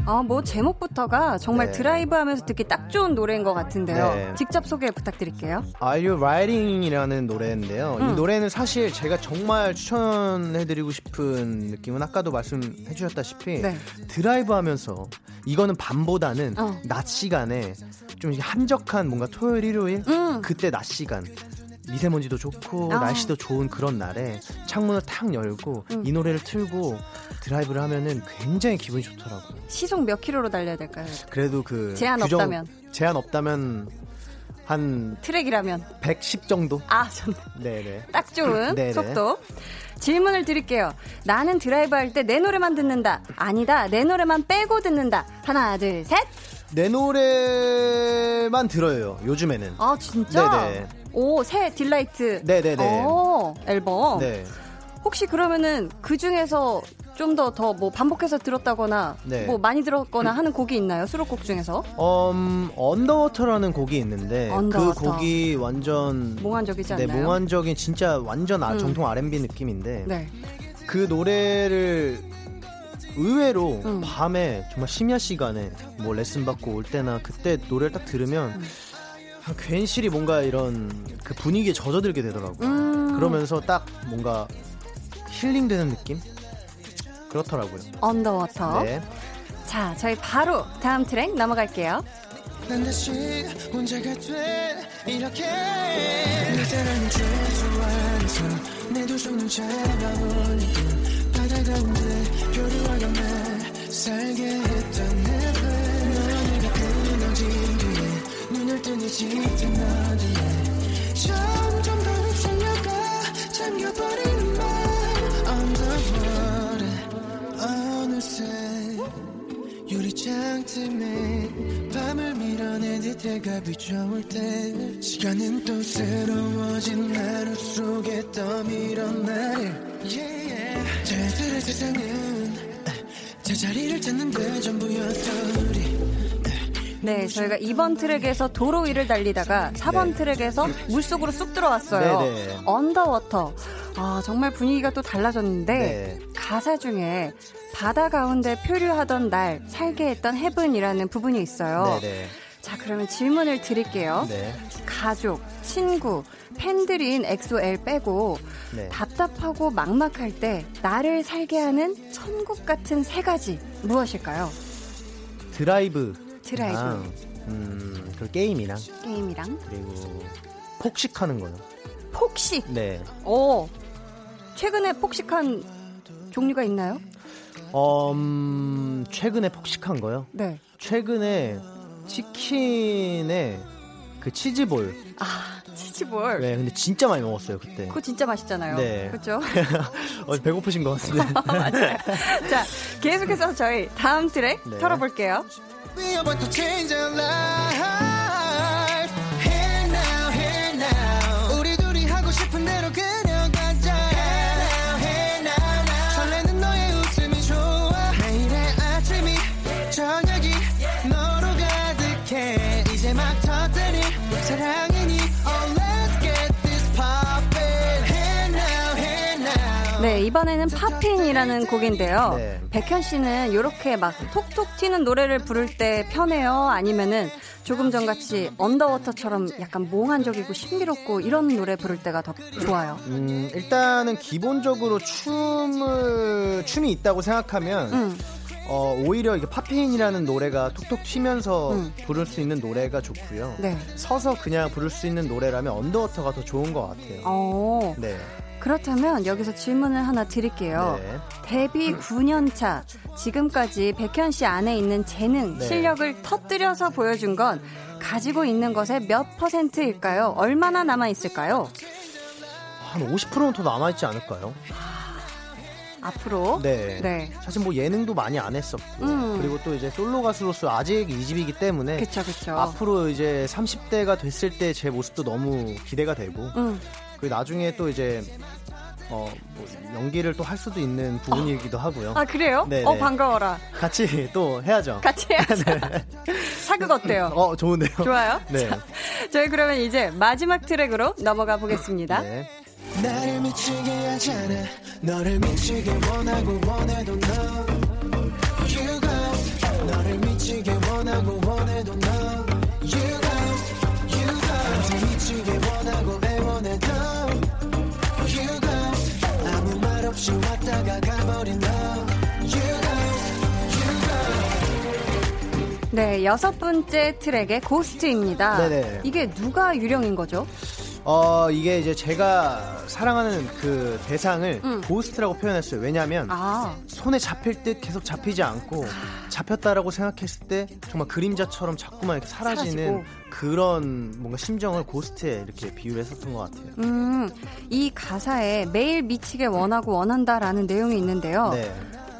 아, 뭐 제목부터가 정말 네. 드라이브하면서 듣기 딱 좋은 노래인 것 같은데요. 네. 직접 소개 부탁드릴게요. Are You Riding이라는 노래인데요. 음. 이 노래는 사실 제가 정말 추천해드리고 싶은 느낌은 아까도 말씀해주셨다시피 네. 드라이브하면서 이거는 밤보다는 어. 낮 시간에 좀 한적한 뭔가 토요일, 일요일 음. 그때 낮 시간. 미세먼지도 좋고 아. 날씨도 좋은 그런 날에 창문을 탁 열고 음. 이 노래를 틀고 드라이브를 하면은 굉장히 기분이 좋더라고요. 시속 몇 킬로로 달려야 될까요? 그래도 그 제한 규정, 없다면 제한 없다면 한 트랙이라면 백십 정도. 아, 좋네. 네네. 딱 좋은 네네. 속도. 질문을 드릴게요. 나는 드라이브할 때 내 노래만 듣는다. 아니다. 내 노래만 빼고 듣는다. 하나, 둘, 셋. 내 노래만 들어요. 요즘에는. 아, 진짜? 네네. 오, 새 딜라이트 네네네. 오, 앨범. 네. 혹시 그러면은 그 중에서 좀 더 더 뭐 반복해서 들었다거나 네. 뭐 많이 들었거나 하는 곡이 있나요? 수록곡 중에서? 음, 언더워터라는 곡이 있는데 언더워터. 그 곡이 완전 몽환적이지 않나요? 네, 몽환적인 진짜 완전 음. 정통 알앤비 느낌인데 네. 그 노래를 의외로 음. 밤에 정말 심야 시간에 뭐 레슨 받고 올 때나 그때 노래를 딱 들으면 음. 괜시리 뭔가 이런 그 분위기에 젖어들게 되더라고요. 음. 그러면서 딱 뭔가 힐링되는 느낌? 그렇더라고요. 언더워터. 네. 자, 저희 바로 다음 트랙 넘어갈게요. 난 다시 혼자가 돼 이렇게 나 사랑은 최소한서 내 두 손은 잡아올리고 바다 가운데 표류하게 날 살게 했던 내 분 너 내가 끊어진 뒤에 눈을 뜨니 짙은 어둠에 점점 더 휩쓸려가 잠겨버린 맘 Underwater 어느새 유리창 틈에 밤을 밀어내듯 해가 비춰올 때 시간은 또 새로워진 하루 속에 떠밀은 나를 yeah, yeah. 자연스레 세상은 제자리를 찾는데 전부였던 우리 네, 저희가 이 번 트랙에서 도로 위를 달리다가 사 번 네. 트랙에서 물속으로 쑥 들어왔어요. 네네. 언더워터. 아, 정말 분위기가 또 달라졌는데 네. 가사 중에 바다 가운데 표류하던 날 살게 했던 헤븐이라는 부분이 있어요. 네네. 자, 그러면 질문을 드릴게요. 네. 가족, 친구, 팬들인 엑소엘 빼고 네. 답답하고 막막할 때 나를 살게 하는 천국 같은 세 가지 무엇일까요? 드라이브. 드라이브. 아, 음, 그 게임이랑. 게임이랑. 그리고 폭식하는 거요. 폭식. 네. 오. 최근에 폭식한 종류가 있나요? 음, 최근에 폭식한 거요? 네. 최근에 치킨에 그 치즈볼. 아, 치즈볼. 네, 근데 진짜 많이 먹었어요 그때. 그거 진짜 맛있잖아요. 네. 그렇죠. 어, 배고프신 것 같은데. 맞아요. 자, 계속해서 저희 다음 트랙 네. 털어볼게요. We are about to change our life. Here now, here now. 네, 이번에는 팝핀이라는 곡인데요. 네. 백현 씨는 이렇게 막 톡톡 튀는 노래를 부를 때 편해요? 아니면은 조금 전같이 언더워터처럼 약간 몽환적이고 신비롭고 이런 노래 부를 때가 더 좋아요? 음, 일단은 기본적으로 춤을, 춤이 있다고 생각하면 음. 어, 오히려 이게 팝페인이라는 노래가 톡톡 튀면서 음. 부를 수 있는 노래가 좋고요. 네. 서서 그냥 부를 수 있는 노래라면 언더워터가 더 좋은 것 같아요. 오. 네. 그렇다면 여기서 질문을 하나 드릴게요. 네. 데뷔 구 년 차 지금까지 백현 씨 안에 있는 재능, 네. 실력을 터뜨려서 보여준 건 가지고 있는 것의 몇 퍼센트일까요? 얼마나 남아있을까요? 한 오십 퍼센트는 더 남아있지 않을까요? 앞으로 네. 네. 사실 뭐 예능도 많이 안 했었고 음. 그리고 또 이제 솔로 가수로서 아직 이 집이기 때문에 그쵸, 그쵸. 앞으로 이제 삼십 대가 됐을 때 제 모습도 너무 기대가 되고 음. 그리고 나중에 또 이제 어, 뭐 연기를 또 할 수도 있는 부분이기도 하고요. 아 그래요? 네네. 어 반가워라. 같이 또 해야죠. 같이 해야죠. 네. 사극 어때요? 어 좋은데요. 좋아요. 네. 자, 저희 그러면 이제 마지막 트랙으로 넘어가 보겠습니다. 네. 나를 미치게 하잖아. 너를 미치게 원하고 원해도 너 You go. 너를 미치게 원하고 원해도 너 You go. You go. 나를 미치게 원하고 애원해도 You go. 아무 말 없이 왔다가 가버린 너 You go. You go. 네, 여섯 번째 트랙의 고스트입니다. 네네. 이게 누가 유령인 거죠? 어 이게 이제 제가 사랑하는 그 대상을 음. 고스트라고 표현했어요. 왜냐하면 아. 손에 잡힐 듯 계속 잡히지 않고 잡혔다라고 생각했을 때 정말 그림자처럼 자꾸만 이렇게 사라지는 사라지고. 그런 뭔가 심정을 고스트에 이렇게 비유를 했었던 것 같아요. 음, 이 가사에 매일 미치게 원하고 원한다라는 내용이 있는데요. 네.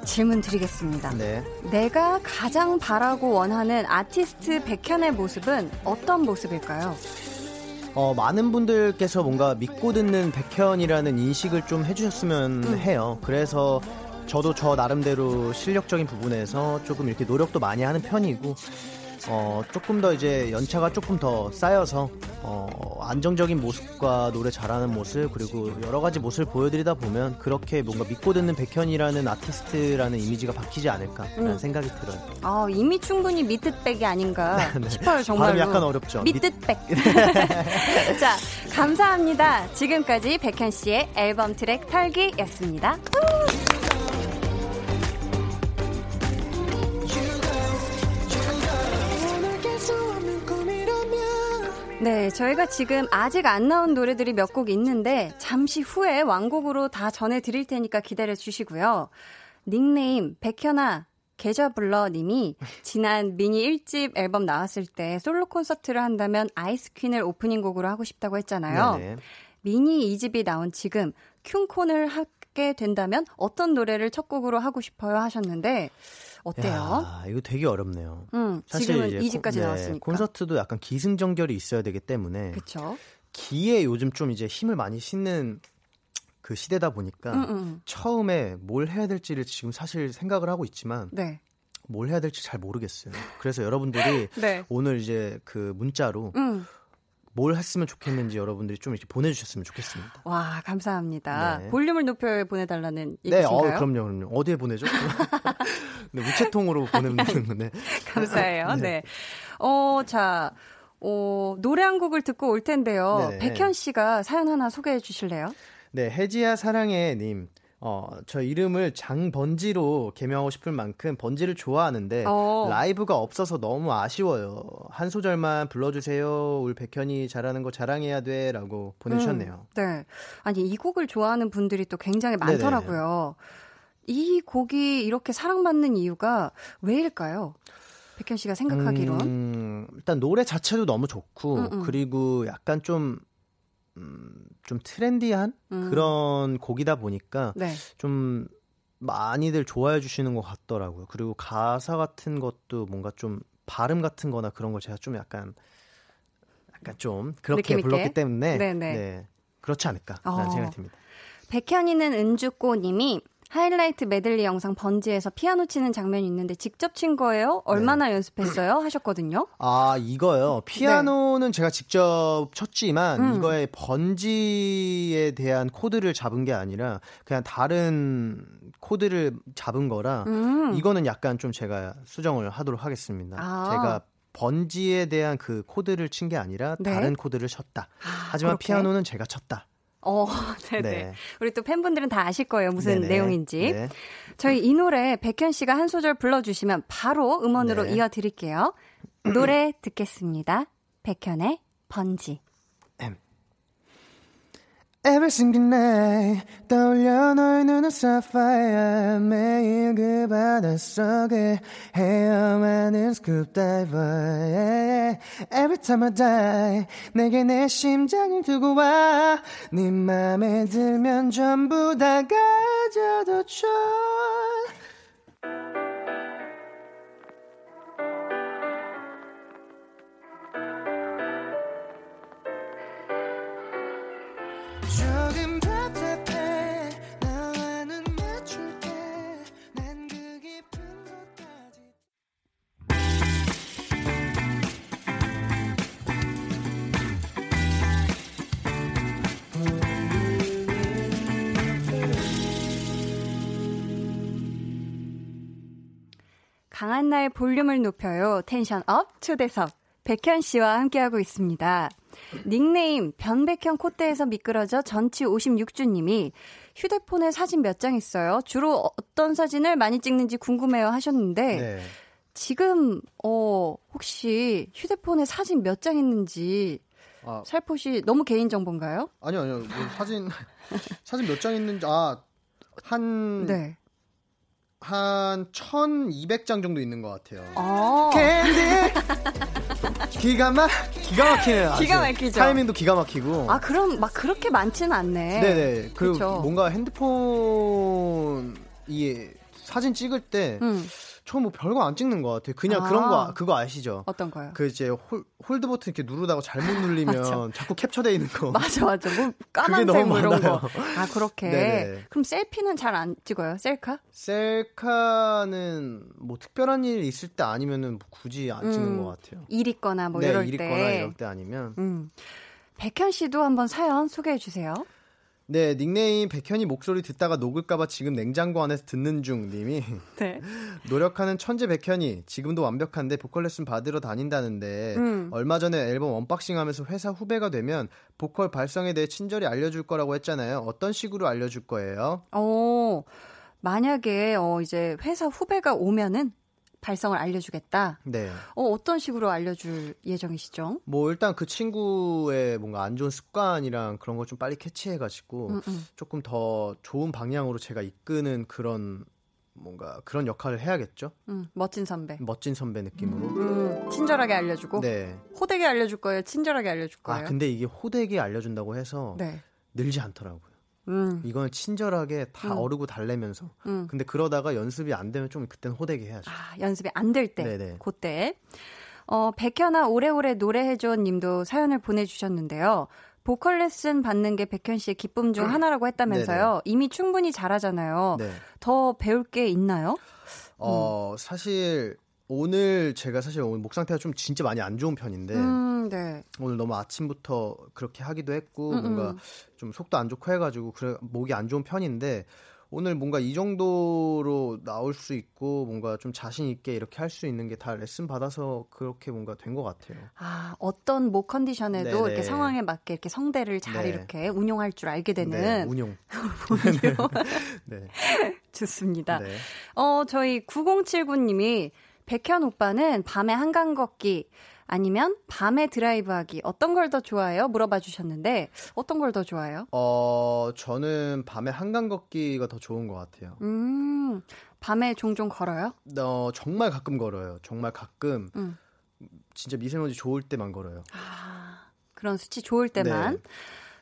질문 드리겠습니다. 네. 내가 가장 바라고 원하는 아티스트 백현의 모습은 어떤 모습일까요? 어, 많은 분들께서 뭔가 믿고 듣는 백현이라는 인식을 좀 해주셨으면 음. 해요. 그래서 저도 저 나름대로 실력적인 부분에서 조금 이렇게 노력도 많이 하는 편이고 어, 조금 더 이제 연차가 조금 더 쌓여서 어, 안정적인 모습과 노래 잘하는 모습 그리고 여러 가지 모습을 보여드리다 보면 그렇게 뭔가 믿고 듣는 백현이라는 아티스트라는 이미지가 바뀌지 않을까라는 음. 생각이 들어요. 아, 이미 충분히 미뜻백이 아닌가 네. 싶어요. 정말로. 발음이 약간 어렵죠. 미뜻백. 자, 감사합니다. 지금까지 백현 씨의 앨범 트랙 탈기였습니다. 네, 저희가 지금 아직 안 나온 노래들이 몇 곡 있는데 잠시 후에 완곡으로 다 전해드릴 테니까 기다려주시고요. 닉네임 백현아 계좌불러님이 지난 미니 일 집 앨범 나왔을 때 솔로 콘서트를 한다면 아이스퀸을 오프닝 곡으로 하고 싶다고 했잖아요. 네네. 미니 이 집이 나온 지금 퀸콘을 하게 된다면 어떤 노래를 첫 곡으로 하고 싶어요 하셨는데 어때요? 야, 이거 되게 어렵네요. 음, 사실 지금은 이 집까지 네, 나왔으니까. 콘서트도 약간 기승전결이 있어야 되기 때문에 그쵸? 기에 요즘 좀 이제 힘을 많이 싣는 그 시대다 보니까 음, 음. 처음에 뭘 해야 될지를 지금 사실 생각을 하고 있지만 네. 뭘 해야 될지 잘 모르겠어요. 그래서 여러분들이 네. 오늘 이제 그 문자로 음. 뭘 했으면 좋겠는지 여러분들이 좀 이렇게 보내주셨으면 좋겠습니다. 와, 감사합니다. 네. 볼륨을 높여 보내달라는 얘기인가요? 네, 어, 그럼요, 그럼요. 어디에 보내죠? 네, 우체통으로 보내면 되는데. 감사해요. 네. 네. 어, 자, 어, 노래 한 곡을 듣고 올 텐데요. 네네. 백현 씨가 사연 하나 소개해 주실래요? 네, 혜지야 사랑해 님. 어, 저 이름을 장번지로 개명하고 싶을 만큼 번지를 좋아하는데 오. 라이브가 없어서 너무 아쉬워요. 한 소절만 불러주세요. 우리 백현이 잘하는 거 자랑해야 돼 라고 보내주셨네요. 음, 네, 아니 이 곡을 좋아하는 분들이 또 굉장히 많더라고요. 네네. 이 곡이 이렇게 사랑받는 이유가 왜일까요? 백현 씨가 생각하기론 음, 일단 노래 자체도 너무 좋고 음음. 그리고 약간 좀 음, 좀 트렌디한 음. 그런 곡이다 보니까 네. 좀 많이들 좋아해 주시는 것 같더라고요. 그리고 가사 같은 것도 뭔가 좀 발음 같은 거나 그런 걸 제가 좀 약간 약간 좀 그렇게 불렀기 때문에 네, 그렇지 않을까 라는 생각이 듭니다. 백현이는 은주꼬님이 하이라이트 메들리 영상 번지에서 피아노 치는 장면이 있는데 직접 친 거예요? 얼마나 네. 연습했어요? 하셨거든요. 아, 이거요. 피아노는 네. 제가 직접 쳤지만 음. 이거의 번지에 대한 코드를 잡은 게 아니라 그냥 다른 코드를 잡은 거라 음. 이거는 약간 좀 제가 수정을 하도록 하겠습니다. 아. 제가 번지에 대한 그 코드를 친 게 아니라 네? 다른 코드를 쳤다. 하지만 그렇게? 피아노는 제가 쳤다. 어, 네네. 네. 우리 또 팬분들은 다 아실 거예요. 무슨 네네. 내용인지. 네. 저희 이 노래 백현 씨가 한 소절 불러주시면 바로 음원으로 네. 이어드릴게요. 노래 듣겠습니다. 백현의 번지. M. Every single night 떠올려 너의 눈은 sapphire 매일 그 바닷속에 헤엄하는 scuba diver yeah, yeah. Every time I die 내게 내 심장을 두고 와 네 맘에 들면 전부 다 가져도 좋아 강한나의 볼륨을 높여요. 텐션업 초대석 백현 씨와 함께하고 있습니다. 닉네임 변백현 콧대에서 미끄러져 전치 오십육 주님이 휴대폰에 사진 몇 장 있어요. 주로 어떤 사진을 많이 찍는지 궁금해요 하셨는데 네. 지금 어, 혹시 휴대폰에 사진 몇 장 있는지 아, 살포시 너무 개인정보인가요? 아니요. 아니요. 뭐 사진, 사진 몇 장 있는지 아, 한... 네. 한 천이백 장 정도 있는 것 같아요. 아~ 캔디 기가 막 기가 막히네요. 기가 막히죠. 타이밍도 기가 막히고. 아 그럼 막 그렇게 많지는 않네. 네네. 그리고 그쵸. 뭔가 핸드폰 이 사진 찍을 때 음. 저 뭐 별거 안 찍는 것 같아요. 그냥 아~ 그런 거 그거 아시죠? 어떤 거요? 그 이제 홀, 홀드 버튼 이렇게 누르다가 잘못 눌리면 자꾸 캡처돼 있는 거. 맞아 맞아. 뭐 까만색 뭐 이런 거. 아 그렇게. 네네. 그럼 셀피는 잘 안 찍어요? 셀카? 셀카는 뭐 특별한 일이 있을 때 아니면은 뭐 굳이 안 찍는 음, 것 같아요. 일 있거나 뭐 네, 이럴 일 때. 일 있거나 이럴 때 아니면. 음. 백현 씨도 한번 사연 소개해 주세요. 네, 닉네임 백현이 목소리 듣다가 녹을까봐 지금 냉장고 안에서 듣는 중 님이 네. 노력하는 천재 백현이 지금도 완벽한데 보컬 레슨 받으러 다닌다는데 음. 얼마 전에 앨범 언박싱하면서 회사 후배가 되면 보컬 발성에 대해 친절히 알려줄 거라고 했잖아요. 어떤 식으로 알려줄 거예요? 어, 만약에 어, 이제 회사 후배가 오면은 발성을 알려주겠다. 네. 어, 어떤 식으로 알려줄 예정이시죠? 뭐 일단 그 친구의 뭔가 안 좋은 습관이랑 그런 걸 좀 빨리 캐치해가지고 음, 음. 조금 더 좋은 방향으로 제가 이끄는 그런 뭔가 그런 역할을 해야겠죠. 음, 멋진 선배. 멋진 선배 느낌으로. 음, 친절하게 알려주고. 네. 호되게 알려줄 거예요. 친절하게 알려줄 거예요. 아 근데 이게 호되게 알려준다고 해서 네. 늘지 않더라고요. 음. 이건 친절하게 다 음. 어르고 달래면서 음. 근데 그러다가 연습이 안 되면 좀 그때는 호되게 해야죠. 아, 연습이 안 될 때, 네네. 그때 어, 백현아 오래오래 노래해줘 님도 사연을 보내주셨는데요. 보컬 레슨 받는 게 백현 씨의 기쁨 중 음. 하나라고 했다면서요. 네네. 이미 충분히 잘하잖아요. 네. 더 배울 게 있나요? 어, 음. 사실 오늘 제가 사실 오늘 목 상태가 좀 진짜 많이 안 좋은 편인데 음, 네. 오늘 너무 아침부터 그렇게 하기도 했고 음음. 뭔가 좀 속도 안 좋고 해가지고 그래 목이 안 좋은 편인데 오늘 뭔가 이 정도로 나올 수 있고 뭔가 좀 자신 있게 이렇게 할 수 있는 게 다 레슨 받아서 그렇게 뭔가 된 것 같아요. 아 어떤 목 컨디션에도 네네. 이렇게 상황에 맞게 이렇게 성대를 잘 네. 이렇게 운용할 줄 알게 되는 네, 운용. 운용. 네. 좋습니다. 네. 어 저희 구공칠구 님이 백현 오빠는 밤에 한강 걷기 아니면 밤에 드라이브하기 어떤 걸 더 좋아해요? 물어봐 주셨는데 어떤 걸 더 좋아해요? 어, 저는 밤에 한강 걷기가 더 좋은 것 같아요. 음, 밤에 종종 걸어요? 어, 정말 가끔 걸어요. 정말 가끔 음. 진짜 미세먼지 좋을 때만 걸어요. 아, 그런 수치 좋을 때만. 네.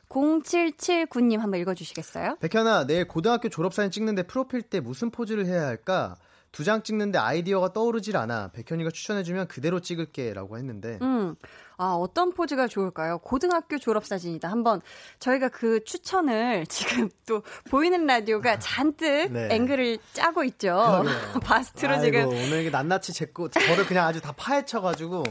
공칠칠구 님 한번 읽어주시겠어요? 백현아, 내일 고등학교 졸업사진 찍는데 프로필 때 무슨 포즈를 해야 할까? 두 장 찍는데 아이디어가 떠오르질 않아. 백현이가 추천해주면 그대로 찍을게 라고 했는데 음. 아, 어떤 포즈가 좋을까요? 고등학교 졸업사진이다. 한번 저희가 그 추천을 지금 또 보이는 라디오가 잔뜩 네. 앵글을 짜고 있죠. 바스트로 아이고, 지금. 오늘 이게 낱낱이 제거 저를 그냥 아주 다 파헤쳐가지고.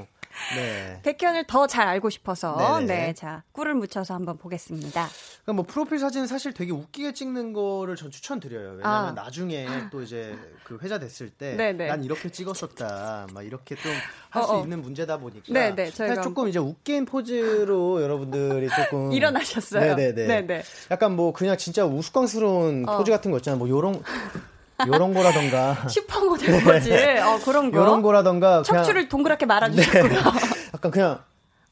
네. 백현을 더 잘 알고 싶어서 네, 자 꿀을 묻혀서 한번 보겠습니다. 그러니까 뭐 프로필 사진은 사실 되게 웃기게 찍는 거를 전 추천드려요. 왜냐하면 아. 나중에 또 이제 그 회자 됐을 때 난 이렇게 찍었었다 막 이렇게 좀 할 수 있는 문제다 보니까 네네, 사실 조금 이제 웃긴 포즈로 여러분들이 조금 일어나셨어요. 네네네. 네네. 약간 뭐 그냥 진짜 우스꽝스러운 어. 포즈 같은 거 있잖아요. 뭐 요런. 요런 거라던가. 슈퍼모델 거지. 네. 어, 그런 거. 요런 거라던가. 척추를 동그랗게 말아주셨고요. 네. 약간 그냥.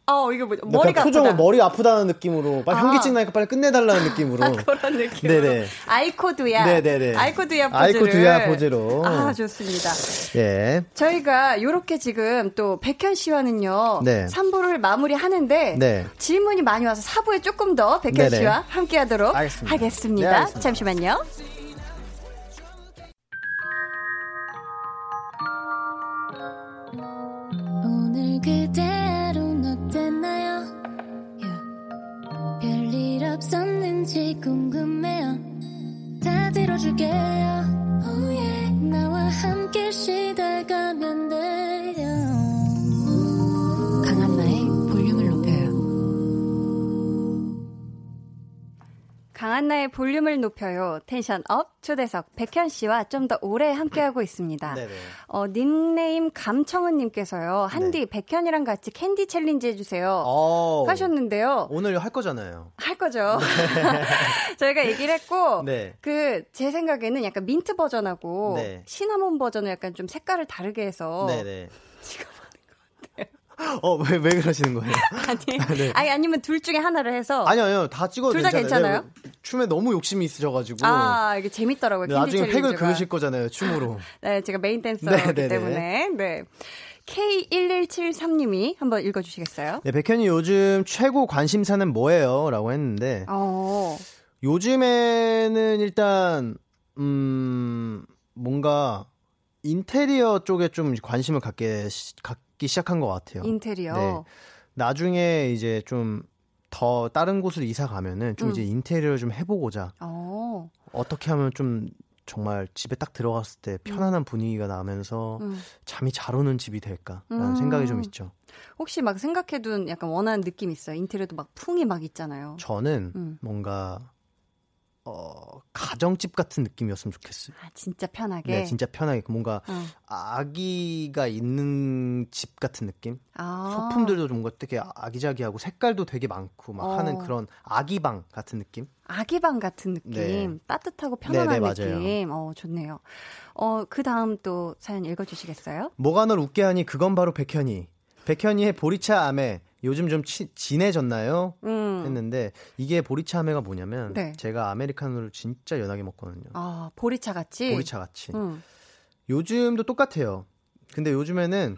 어, 이거 뭐죠? 머리가 표정, 아프다. 머리 아프다는 느낌으로. 빨리 아. 현기증 나니까 빨리 끝내달라는 느낌으로. 아, 그런 느낌으로. 네네. 아이코두야. 네네네. 아이코두야 포즈로. 아이코두야 포즈로. 아, 좋습니다. 예. 저희가 요렇게 지금 또 백현 씨와는요. 네. 삼 부를 마무리 하는데. 네. 질문이 많이 와서 사 부에 조금 더 백현 네네. 씨와 함께 하도록 알겠습니다. 하겠습니다. 네, 알겠습니다. 잠시만요. 그대로는 어땠나요? Yeah. 별일 없었는지 궁금해요. 다 들어줄게요. Oh yeah. 나와 함께 시달가면 돼요. 강한나의 볼륨을 높여요. 강한나의 볼륨을 높여요. 텐션 업 초대석 백현 씨와 좀 더 오래 함께하고 있습니다. 어, 닉네임 감청은님께서요. 한디 네. 백현이랑 같이 캔디 챌린지 해주세요. 오, 하셨는데요. 오늘 할 거잖아요. 할 거죠. 네. 저희가 얘기를 했고 네. 그 제 생각에는 약간 민트 버전하고 네. 시나몬 버전을 약간 좀 색깔을 다르게 해서 네, 네. 지금 하는 것 같아요. 어, 왜, 왜 그러시는 거예요? 아니, 네. 아니, 아니면 둘 중에 하나를 해서 아니요, 아니요. 다 찍어도 둘 다 괜찮아요. 괜찮아요? 네, 춤에 너무 욕심이 있으셔가지고 아 이게 재밌더라고요. 네, 나중에 팩을 그으실 거잖아요 춤으로. 네 제가 메인 댄서이기 네네네. 때문에 네 케이 일일칠삼님이 한번 읽어주시겠어요? 네 백현이 요즘 최고 관심사는 뭐예요? 라고 했는데 어. 요즘에는 일단 음 뭔가 인테리어 쪽에 좀 관심을 갖게 갖기 시작한 것 같아요. 인테리어. 네. 나중에 이제 좀 더 다른 곳으로 이사 가면은 좀 음. 이제 인테리어를 좀 해보고자. 오. 어떻게 하면 좀 정말 집에 딱 들어갔을 때 편안한 음. 분위기가 나면서 음. 잠이 잘 오는 집이 될까라는 음. 생각이 좀 있죠. 혹시 막 생각해둔 약간 원하는 느낌 있어요? 인테리어도 막 풍이 막 있잖아요. 저는 음. 뭔가 어, 가정집 같은 느낌이었으면 좋겠어요. 아, 진짜 편하게? 네, 진짜 편하게. 뭔가 어. 아기가 있는 집 같은 느낌? 아. 소품들도 뭔가 되게 아기자기하고 색깔도 되게 많고 막 어. 하는 그런 아기방 같은 느낌? 아기방 같은 느낌. 네. 따뜻하고 편안한 네네, 느낌. 맞아요. 어, 좋네요. 어, 그 다음 또 사연 읽어주시겠어요? 뭐가 널 웃게 하니 그건 바로 백현이. 백현이의 보리차 아메. 요즘 좀 치, 진해졌나요? 음. 했는데 이게 보리차 아메가 뭐냐면 네. 제가 아메리카노를 진짜 연하게 먹거든요. 아 보리차 같이? 보리차 같이. 음. 요즘도 똑같아요. 근데 요즘에는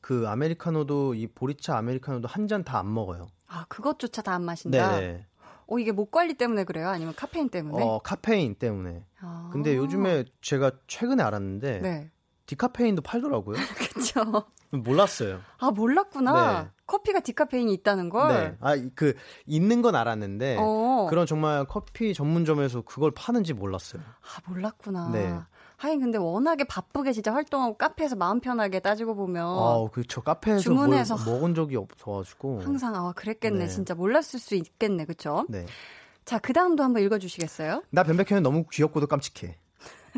그 아메리카노도 이 보리차 아메리카노도 한 잔 다 안 먹어요. 아 그것조차 다 안 마신다? 네. 어, 이게 목 관리 때문에 그래요? 아니면 카페인 때문에? 어 카페인 때문에. 아. 근데 요즘에 제가 최근에 알았는데 네. 디카페인도 팔더라고요. 그렇죠. 몰랐어요. 아 몰랐구나. 네. 커피가 디카페인이 있다는 걸. 네. 아 그 있는 건 알았는데 어. 그런 정말 커피 전문점에서 그걸 파는지 몰랐어요. 아 몰랐구나. 네. 하긴 근데 워낙에 바쁘게 진짜 활동하고 카페에서 마음 편하게 따지고 보면 아 그렇죠. 카페에서 주문해서 뭘 먹은 적이 없어가지고 항상 아 그랬겠네. 네. 진짜 몰랐을 수 있겠네. 그렇죠. 네. 자 그 다음도 한번 읽어주시겠어요? 나 변백현이 너무 귀엽고도 깜찍해.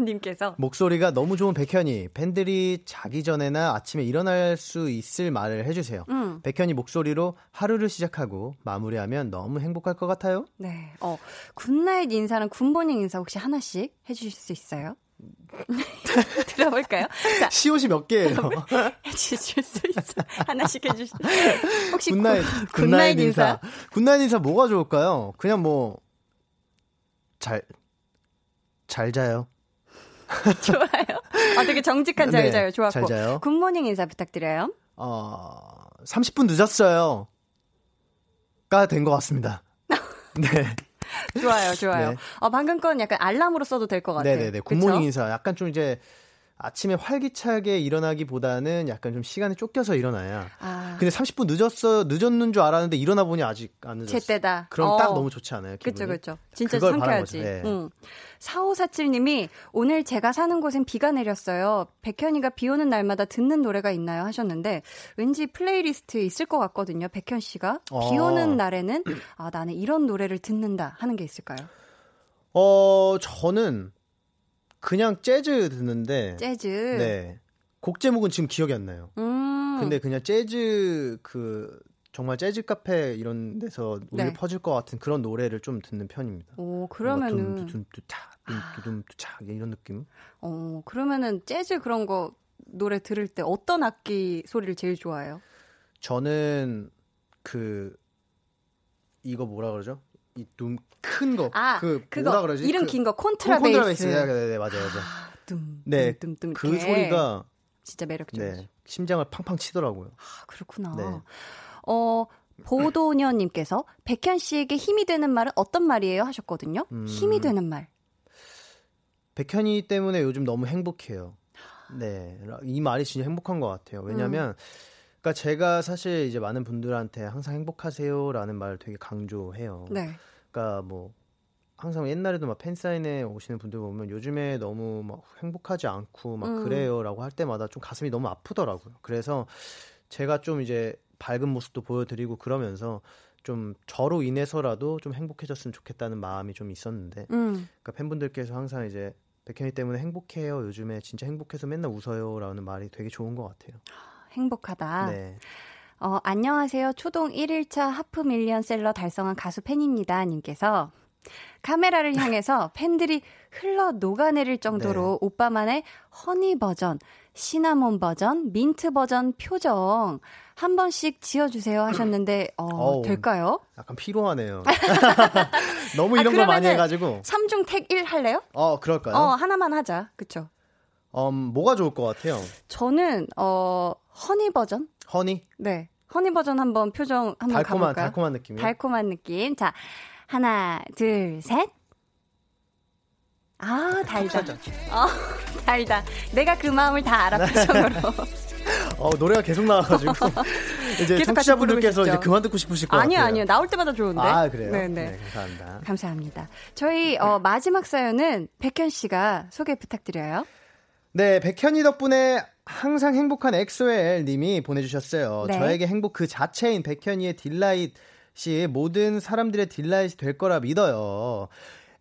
님께서 목소리가 너무 좋은 백현이 팬들이 자기 전에나 아침에 일어날 수 있을 말을 해주세요. 음. 백현이 목소리로 하루를 시작하고 마무리하면 너무 행복할 것 같아요. 네, 어 굿나잇 인사랑 굿모닝 인사 혹시 하나씩 해주실 수 있어요? 들어볼까요? 자, 시옷이 몇 개예요? 해주실 수 있어. 하나씩 해주시. 혹시 굿나잇 굿나잇, 굿나잇 인사. 인사 굿나잇 인사 뭐가 좋을까요? 그냥 뭐 잘 잘 자요. 좋아요. 아, 되게 정직한 잘 자요. 네, 좋았고. 잘 자요. 굿모닝 인사 부탁드려요. 어, 삼십 분 늦었어요. 가 된 것 같습니다. 네. 좋아요, 좋아요. 네. 어, 방금 건 약간 알람으로 써도 될 것 같아요. 네네네. 굿모닝 인사. 약간 좀 이제 아침에 활기차게 일어나기보다는 약간 좀 시간에 쫓겨서 일어나야. 아. 근데 삼십 분 늦었어, 늦었는 줄 알았는데 일어나 보니 아직 안 늦었어. 제때다. 그럼 어. 딱 너무 좋지 않아요? 그렇죠, 그렇죠. 진짜 참켜야지. 네. 응. 사오사칠님이 오늘 제가 사는 곳엔 비가 내렸어요. 백현이가 비 오는 날마다 듣는 노래가 있나요? 하셨는데 왠지 플레이리스트에 있을 것 같거든요. 백현 씨가. 어. 비 오는 날에는 아, 나는 이런 노래를 듣는다 하는 게 있을까요? 어, 저는 그냥 재즈 듣는데. 재즈? 네. 곡 제목은 지금 기억이 안 나요. 음. 근데 그냥 재즈, 그, 정말 재즈 카페 이런 데서 오늘 네. 퍼질 것 같은 그런 노래를 좀 듣는 편입니다. 오, 그러면은. 두둠두둠두차, 두둠두차, 이런 느낌? 어, 그러면은 재즈 그런 거 노래 들을 때 어떤 악기 소리를 제일 좋아해요? 저는 그, 이거 뭐라 그러죠? 이 둠 큰 거, 아, 그 뭐라 그러지? 이름 긴 거, 콘트라베이스. 콘트라베이스. 네, 네, 네, 맞아요, 맞아요. 아, 둠, 네, 둠, 둠, 둠. 그 소리가 진짜 매력적이죠. 네, 심장을 팡팡 치더라고요. 아, 그렇구나. 네. 어, 보도년님께서 백현 씨에게 힘이 되는 말은 어떤 말이에요? 하셨거든요. 음, 힘이 되는 말. 백현이 때문에 요즘 너무 행복해요. 네, 이 말이 진짜 행복한 것 같아요. 왜냐하면. 음. 그러니까 제가 사실 이제 많은 분들한테 항상 행복하세요라는 말을 되게 강조해요. 네. 그러니까 뭐 항상 옛날에도 막 팬사인회 오시는 분들 보면 요즘에 너무 막 행복하지 않고 막 음. 그래요라고 할 때마다 좀 가슴이 너무 아프더라고요. 그래서 제가 좀 이제 밝은 모습도 보여드리고 그러면서 좀 저로 인해서라도 좀 행복해졌으면 좋겠다는 마음이 좀 있었는데, 음. 그러니까 팬분들께서 항상 이제 백현이 때문에 행복해요. 요즘에 진짜 행복해서 맨날 웃어요라는 말이 되게 좋은 것 같아요. 행복하다. 네. 어, 안녕하세요. 초동 일 일차 하프 밀리언셀러 달성한 가수 팬입니다. 님께서 카메라를 향해서 팬들이 흘러 녹아내릴 정도로 네. 오빠만의 허니 버전, 시나몬 버전, 민트 버전 표정 한 번씩 지어주세요 하셨는데 어, 어우, 될까요? 약간 피로하네요. 너무 이런 아, 걸 많이 해가지고. 삼중 택 일 할래요? 어, 그럴까요? 어, 하나만 하자. 그쵸? 음, 뭐가 좋을 것 같아요? 저는 어 허니 버전? 허니? 네, 허니 버전 한번 표정 한번 달콤한, 가볼까요? 달콤한 느낌. 달콤한 느낌. 자, 하나, 둘, 셋. 아, 달다. 어, 달다. 내가 그 마음을 다 알아. 표정으로. 어, 노래가 계속 나와가지고 이제 청취자분들께서 이제 그만 듣고 싶으실 것 아니요, 같아요. 아니요, 아니요. 나올 때마다 좋은데. 아, 그래요? 네네. 네, 감사합니다. 감사합니다. 저희 어, 마지막 사연은 백현 씨가 소개 부탁드려요. 네, 백현이 덕분에 항상 행복한 엑소엘 님이 보내주셨어요. 네. 저에게 행복 그 자체인 백현이의 딜라이트시 모든 사람들의 딜라이트이 될 거라 믿어요.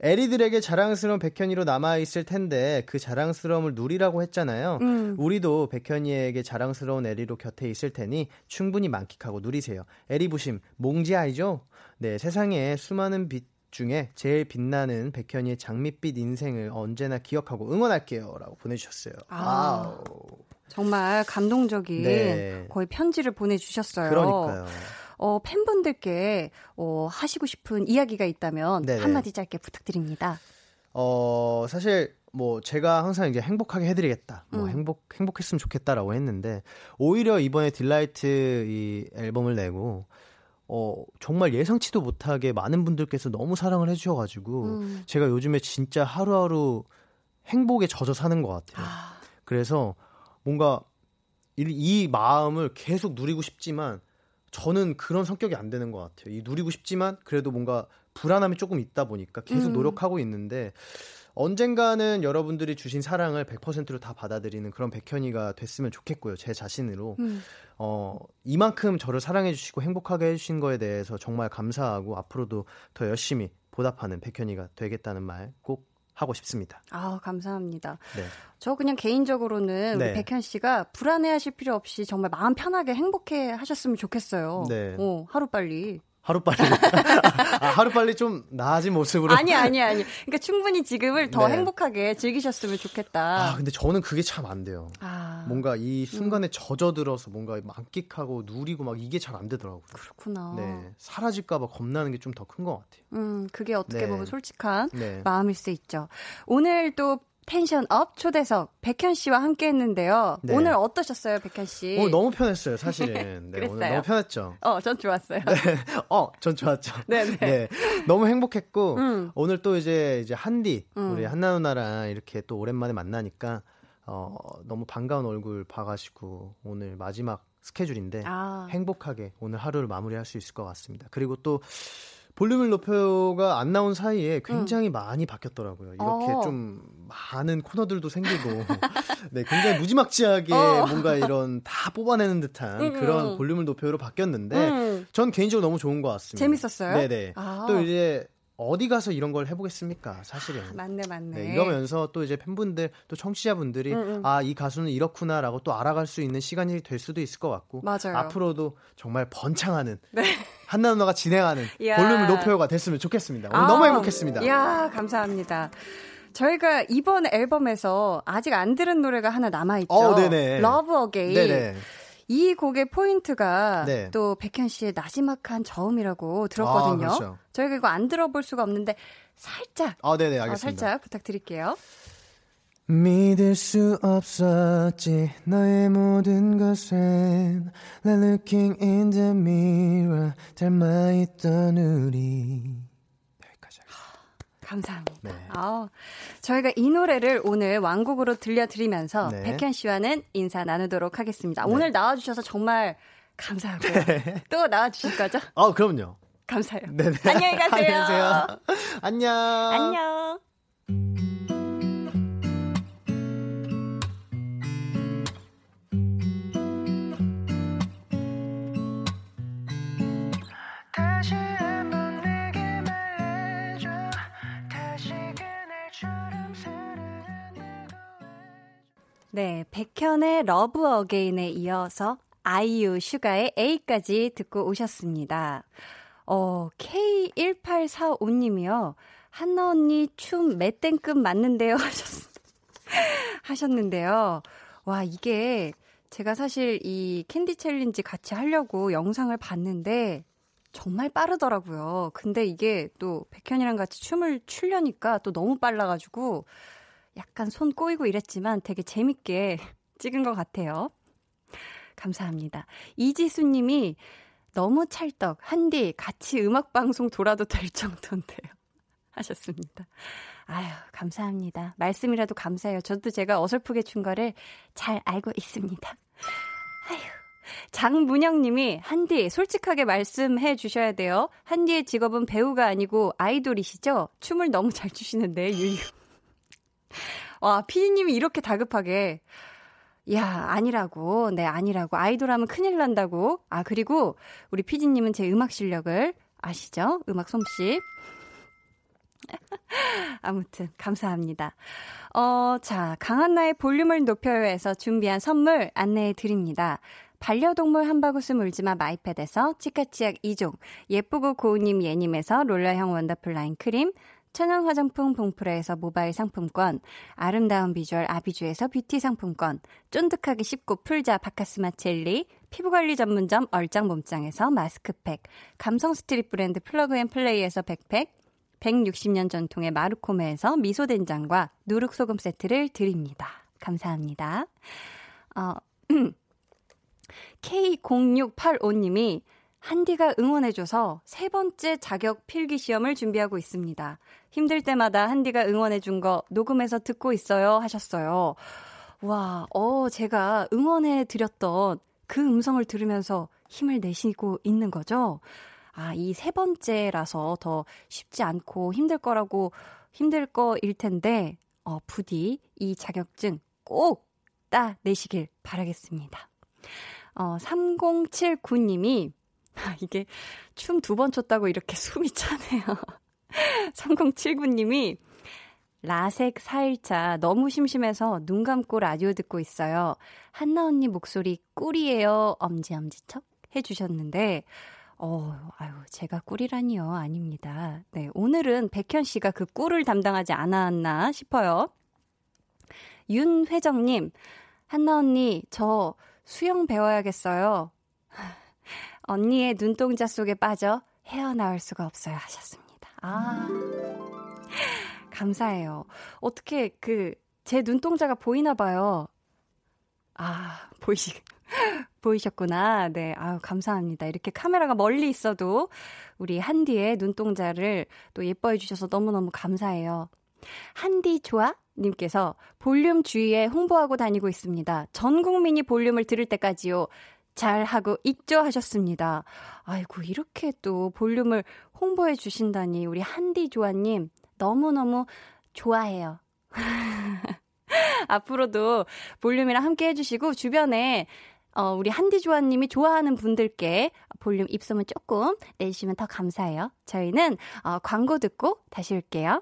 애리들에게 자랑스러운 백현이로 남아있을 텐데 그 자랑스러움을 누리라고 했잖아요. 음. 우리도 백현이에게 자랑스러운 애리로 곁에 있을 테니 충분히 만끽하고 누리세요. 애리부심, 몽지아이죠? 네, 세상에 수많은 빛 중에 제일 빛나는 백현이의 장밋빛 인생을 언제나 기억하고 응원할게요 라고 보내주셨어요. 아, 정말 감동적인 네. 거의 편지를 보내주셨어요. 그러니까요. 어, 팬분들께 어, 하시고 싶은 이야기가 있다면 네네. 한마디 짧게 부탁드립니다. 어, 사실 뭐 제가 항상 이제 행복하게 해드리겠다, 음. 뭐 행복 행복했으면 좋겠다라고 했는데 오히려 이번에 딜라이트 이 앨범을 내고 어, 정말 예상치도 못하게 많은 분들께서 너무 사랑을 해주셔가지고 음. 제가 요즘에 진짜 하루하루 행복에 젖어 사는 것 같아요. 아. 그래서 뭔가 이, 이 마음을 계속 누리고 싶지만 저는 그런 성격이 안 되는 것 같아요. 이 누리고 싶지만 그래도 뭔가 불안함이 조금 있다 보니까 계속 음. 노력하고 있는데 언젠가는 여러분들이 주신 사랑을 백 퍼센트로 다 받아들이는 그런 백현이가 됐으면 좋겠고요. 제 자신으로 음. 어, 이만큼 저를 사랑해 주시고 행복하게 해주신 거에 대해서 정말 감사하고 앞으로도 더 열심히 보답하는 백현이가 되겠다는 말 꼭 하고 싶습니다. 아, 감사합니다. 네. 저 그냥 개인적으로는 네. 우리 백현 씨가 불안해하실 필요 없이 정말 마음 편하게 행복해 하셨으면 좋겠어요. 네. 어, 하루빨리. 하루빨리 아, 하루빨리 좀 나아진 모습으로 아니 아니 아니 그러니까 충분히 지금을 더 네. 행복하게 즐기셨으면 좋겠다. 아, 근데 저는 그게 참 안 돼요. 아, 뭔가 이 순간에 음. 젖어들어서 뭔가 만끽하고 누리고 막 이게 잘 안 되더라고요. 그렇구나. 네, 사라질까 봐 겁나는 게 좀 더 큰 것 같아요. 음, 그게 어떻게 네. 보면 솔직한 네. 마음일 수 있죠. 오늘 또 텐션업 초대석 백현 씨와 함께 했는데요. 네. 오늘 어떠셨어요, 백현 씨? 오늘 너무 편했어요, 사실은. 네, 그랬어요? 오늘 너무 편했죠. 어, 전 좋았어요. 네. 어, 전 좋았죠. 네네. 네. 너무 행복했고, 음. 오늘 또 이제, 이제 한디, 음. 우리 한나 누나랑 이렇게 또 오랜만에 만나니까 어, 너무 반가운 얼굴 봐가지고 오늘 마지막 스케줄인데 아. 행복하게 오늘 하루를 마무리할 수 있을 것 같습니다. 그리고 또 볼륨을 높여가 안 나온 사이에 굉장히 음. 많이 바뀌었더라고요. 이렇게 어. 좀 많은 코너들도 생기고 네, 굉장히 무지막지하게 어. 뭔가 이런 다 뽑아내는 듯한 음. 그런 볼륨을 높여로 바뀌었는데 음. 전 개인적으로 너무 좋은 것 같습니다. 재밌었어요? 네네. 아. 또 이제 어디 가서 이런 걸 해보겠습니까? 사실은. 아, 맞네, 맞네. 네, 이러면서 또 이제 팬분들, 또 청취자분들이 음, 음. 아, 이 가수는 이렇구나라고 또 알아갈 수 있는 시간이 될 수도 있을 것 같고. 맞아요. 앞으로도 정말 번창하는 네. 한나 누나가 진행하는 야. 볼륨을 높여요가 됐으면 좋겠습니다. 오늘 아, 너무 행복했습니다. 이야, 감사합니다. 저희가 이번 앨범에서 아직 안 들은 노래가 하나 남아있죠. 어, 네네. Love Again. 네네. 이 곡의 포인트가 네. 또 백현 씨의 나지막한 저음이라고 들었거든요. 아, 그렇죠. 저희가 이거 안 들어볼 수가 없는데 살짝, 아, 네네, 알겠습니다. 어, 살짝 부탁드릴게요. 믿을 수 없었지 너의 모든 것엔 Like looking in the mirror 닮아있던 우리. 감사합니다. 네. 아, 저희가 이 노래를 오늘 완곡으로 들려드리면서 네. 백현 씨와는 인사 나누도록 하겠습니다. 네. 오늘 나와주셔서 정말 감사하고 네. 또 나와주실 거죠? 아, 그럼요. 감사해요. 네네. 안녕히 가세요. 안녕하세요. 안녕. 안녕. 네, 백현의 러브 어게인에 이어서 아이유 슈가의 A까지 듣고 오셨습니다. 어, 케이 일팔사오 님이요. 한나 언니 춤 맷땡급 맞는데요 하셨, 하셨는데요. 와, 이게 제가 사실 이 캔디 챌린지 같이 하려고 영상을 봤는데 정말 빠르더라고요. 근데 이게 또 백현이랑 같이 춤을 추려니까 또 너무 빨라가지고 약간 손 꼬이고 이랬지만 되게 재밌게 찍은 것 같아요. 감사합니다. 이지수 님이 너무 찰떡, 한디 같이 음악방송 돌아도 될 정도인데요. 하셨습니다. 아유, 감사합니다. 말씀이라도 감사해요. 저도 제가 어설프게 춘 거를 잘 알고 있습니다. 아유. 장문영 님이 한디 솔직하게 말씀해 주셔야 돼요. 한디의 직업은 배우가 아니고 아이돌이시죠? 춤을 너무 잘 추시는데 유유. 와, 피디님이 이렇게 다급하게 야 아니라고 네 아니라고 아이돌하면 큰일 난다고. 아, 그리고 우리 피디님은 제 음악 실력을 아시죠? 음악 솜씨. 아무튼 감사합니다. 어, 자, 강한나의 볼륨을 높여요에서 준비한 선물 안내해 드립니다. 반려동물 한바구스 물지마 마이패드에서 치카치약 이 종, 예쁘고 고운님 예님에서 롤러형 원더풀 라인 크림, 천연 화장품 봉프레에서 모바일 상품권, 아름다운 비주얼 아비주에서 뷰티 상품권, 쫀득하게 씹고 풀자 바카스마 젤리, 피부관리 전문점 얼짱몸짱에서 마스크팩, 감성 스트릿 브랜드 플러그앤플레이에서 백팩, 백육십 년 전통의 마루코메에서 미소된장과 누룩소금 세트를 드립니다. 감사합니다. 어, 케이 공육팔오 님이 한디가 응원해줘서 세 번째 자격 필기시험을 준비하고 있습니다. 힘들 때마다 한디가 응원해준 거 녹음해서 듣고 있어요 하셨어요. 와, 어, 제가 응원해드렸던 그 음성을 들으면서 힘을 내시고 있는 거죠? 아, 이 세 번째라서 더 쉽지 않고 힘들 거라고 힘들 거일 텐데 어, 부디 이 자격증 꼭 따내시길 바라겠습니다. 어, 삼공칠구 님이 이게 춤 두 번 췄다고 이렇게 숨이 차네요. 삼공칠구 님이 라섹 사 일차 너무 심심해서 눈 감고 라디오 듣고 있어요. 한나 언니 목소리 꿀이에요. 엄지엄지척 해주셨는데 어, 아유, 제가 꿀이라니요. 아닙니다. 네, 오늘은 백현 씨가 그 꿀을 담당하지 않았나 싶어요. 윤회정님, 한나 언니 저 수영 배워야겠어요. 언니의 눈동자 속에 빠져 헤어나올 수가 없어요 하셨습니다. 아, 감사해요. 어떻게 그 제 눈동자가 보이나 봐요. 아, 보이시 보이셨구나. 네, 아유, 감사합니다. 이렇게 카메라가 멀리 있어도 우리 한디의 눈동자를 또 예뻐해 주셔서 너무너무 감사해요. 한디 좋아? 님께서 볼륨 주위에 홍보하고 다니고 있습니다. 전 국민이 볼륨을 들을 때까지요. 잘하고 있죠 하셨습니다. 아이고 이렇게 또 볼륨을 홍보해 주신다니 우리 한디 조아님 너무너무 좋아해요. 앞으로도 볼륨이랑 함께 해주시고 주변에 어, 우리 한디 조아님이 좋아하는 분들께 볼륨 입소문 조금 내주시면 더 감사해요. 저희는 어, 광고 듣고 다시 올게요.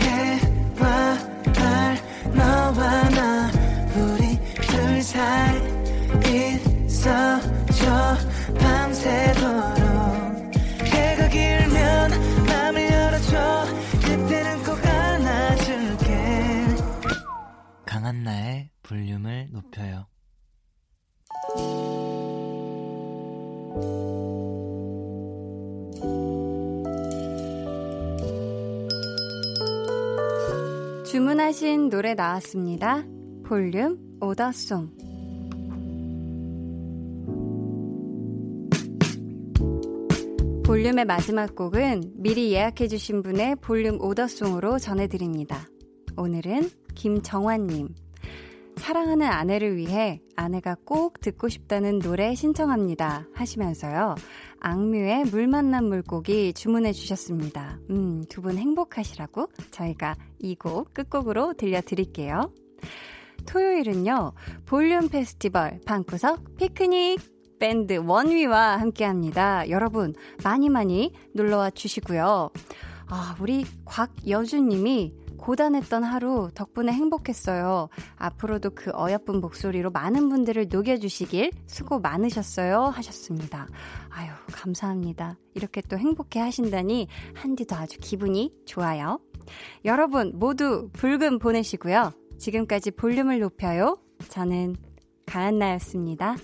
해와 달 너와 나 우리 둘 사이 있어줘 밤새도록 해가 길면 마음을 열어줘 그때는 꼭 안아줄게 강한나의 볼륨을 높여요. 주문하신 노래 나왔습니다. 볼륨 오더송. 볼륨의 마지막 곡은 미리 예약해 주신 분의 볼륨 오더송으로 전해드립니다. 오늘은 김정환님. 사랑하는 아내를 위해 아내가 꼭 듣고 싶다는 노래 신청합니다 하시면서요. 악뮤의 물 만난 물고기 주문해 주셨습니다. 음, 두 분 행복하시라고 저희가 이 곡 끝곡으로 들려드릴게요. 토요일은요. 볼륨 페스티벌 방구석 피크닉 밴드 원위와 함께합니다. 여러분 많이 많이 놀러와 주시고요. 아, 우리 곽여주님이 고단했던 하루 덕분에 행복했어요. 앞으로도 그 어여쁜 목소리로 많은 분들을 녹여주시길 수고 많으셨어요 하셨습니다. 아유 감사합니다. 이렇게 또 행복해 하신다니 한디도 아주 기분이 좋아요. 여러분 모두 붉은 보내시고요. 지금까지 볼륨을 높여요. 저는 강한나였습니다.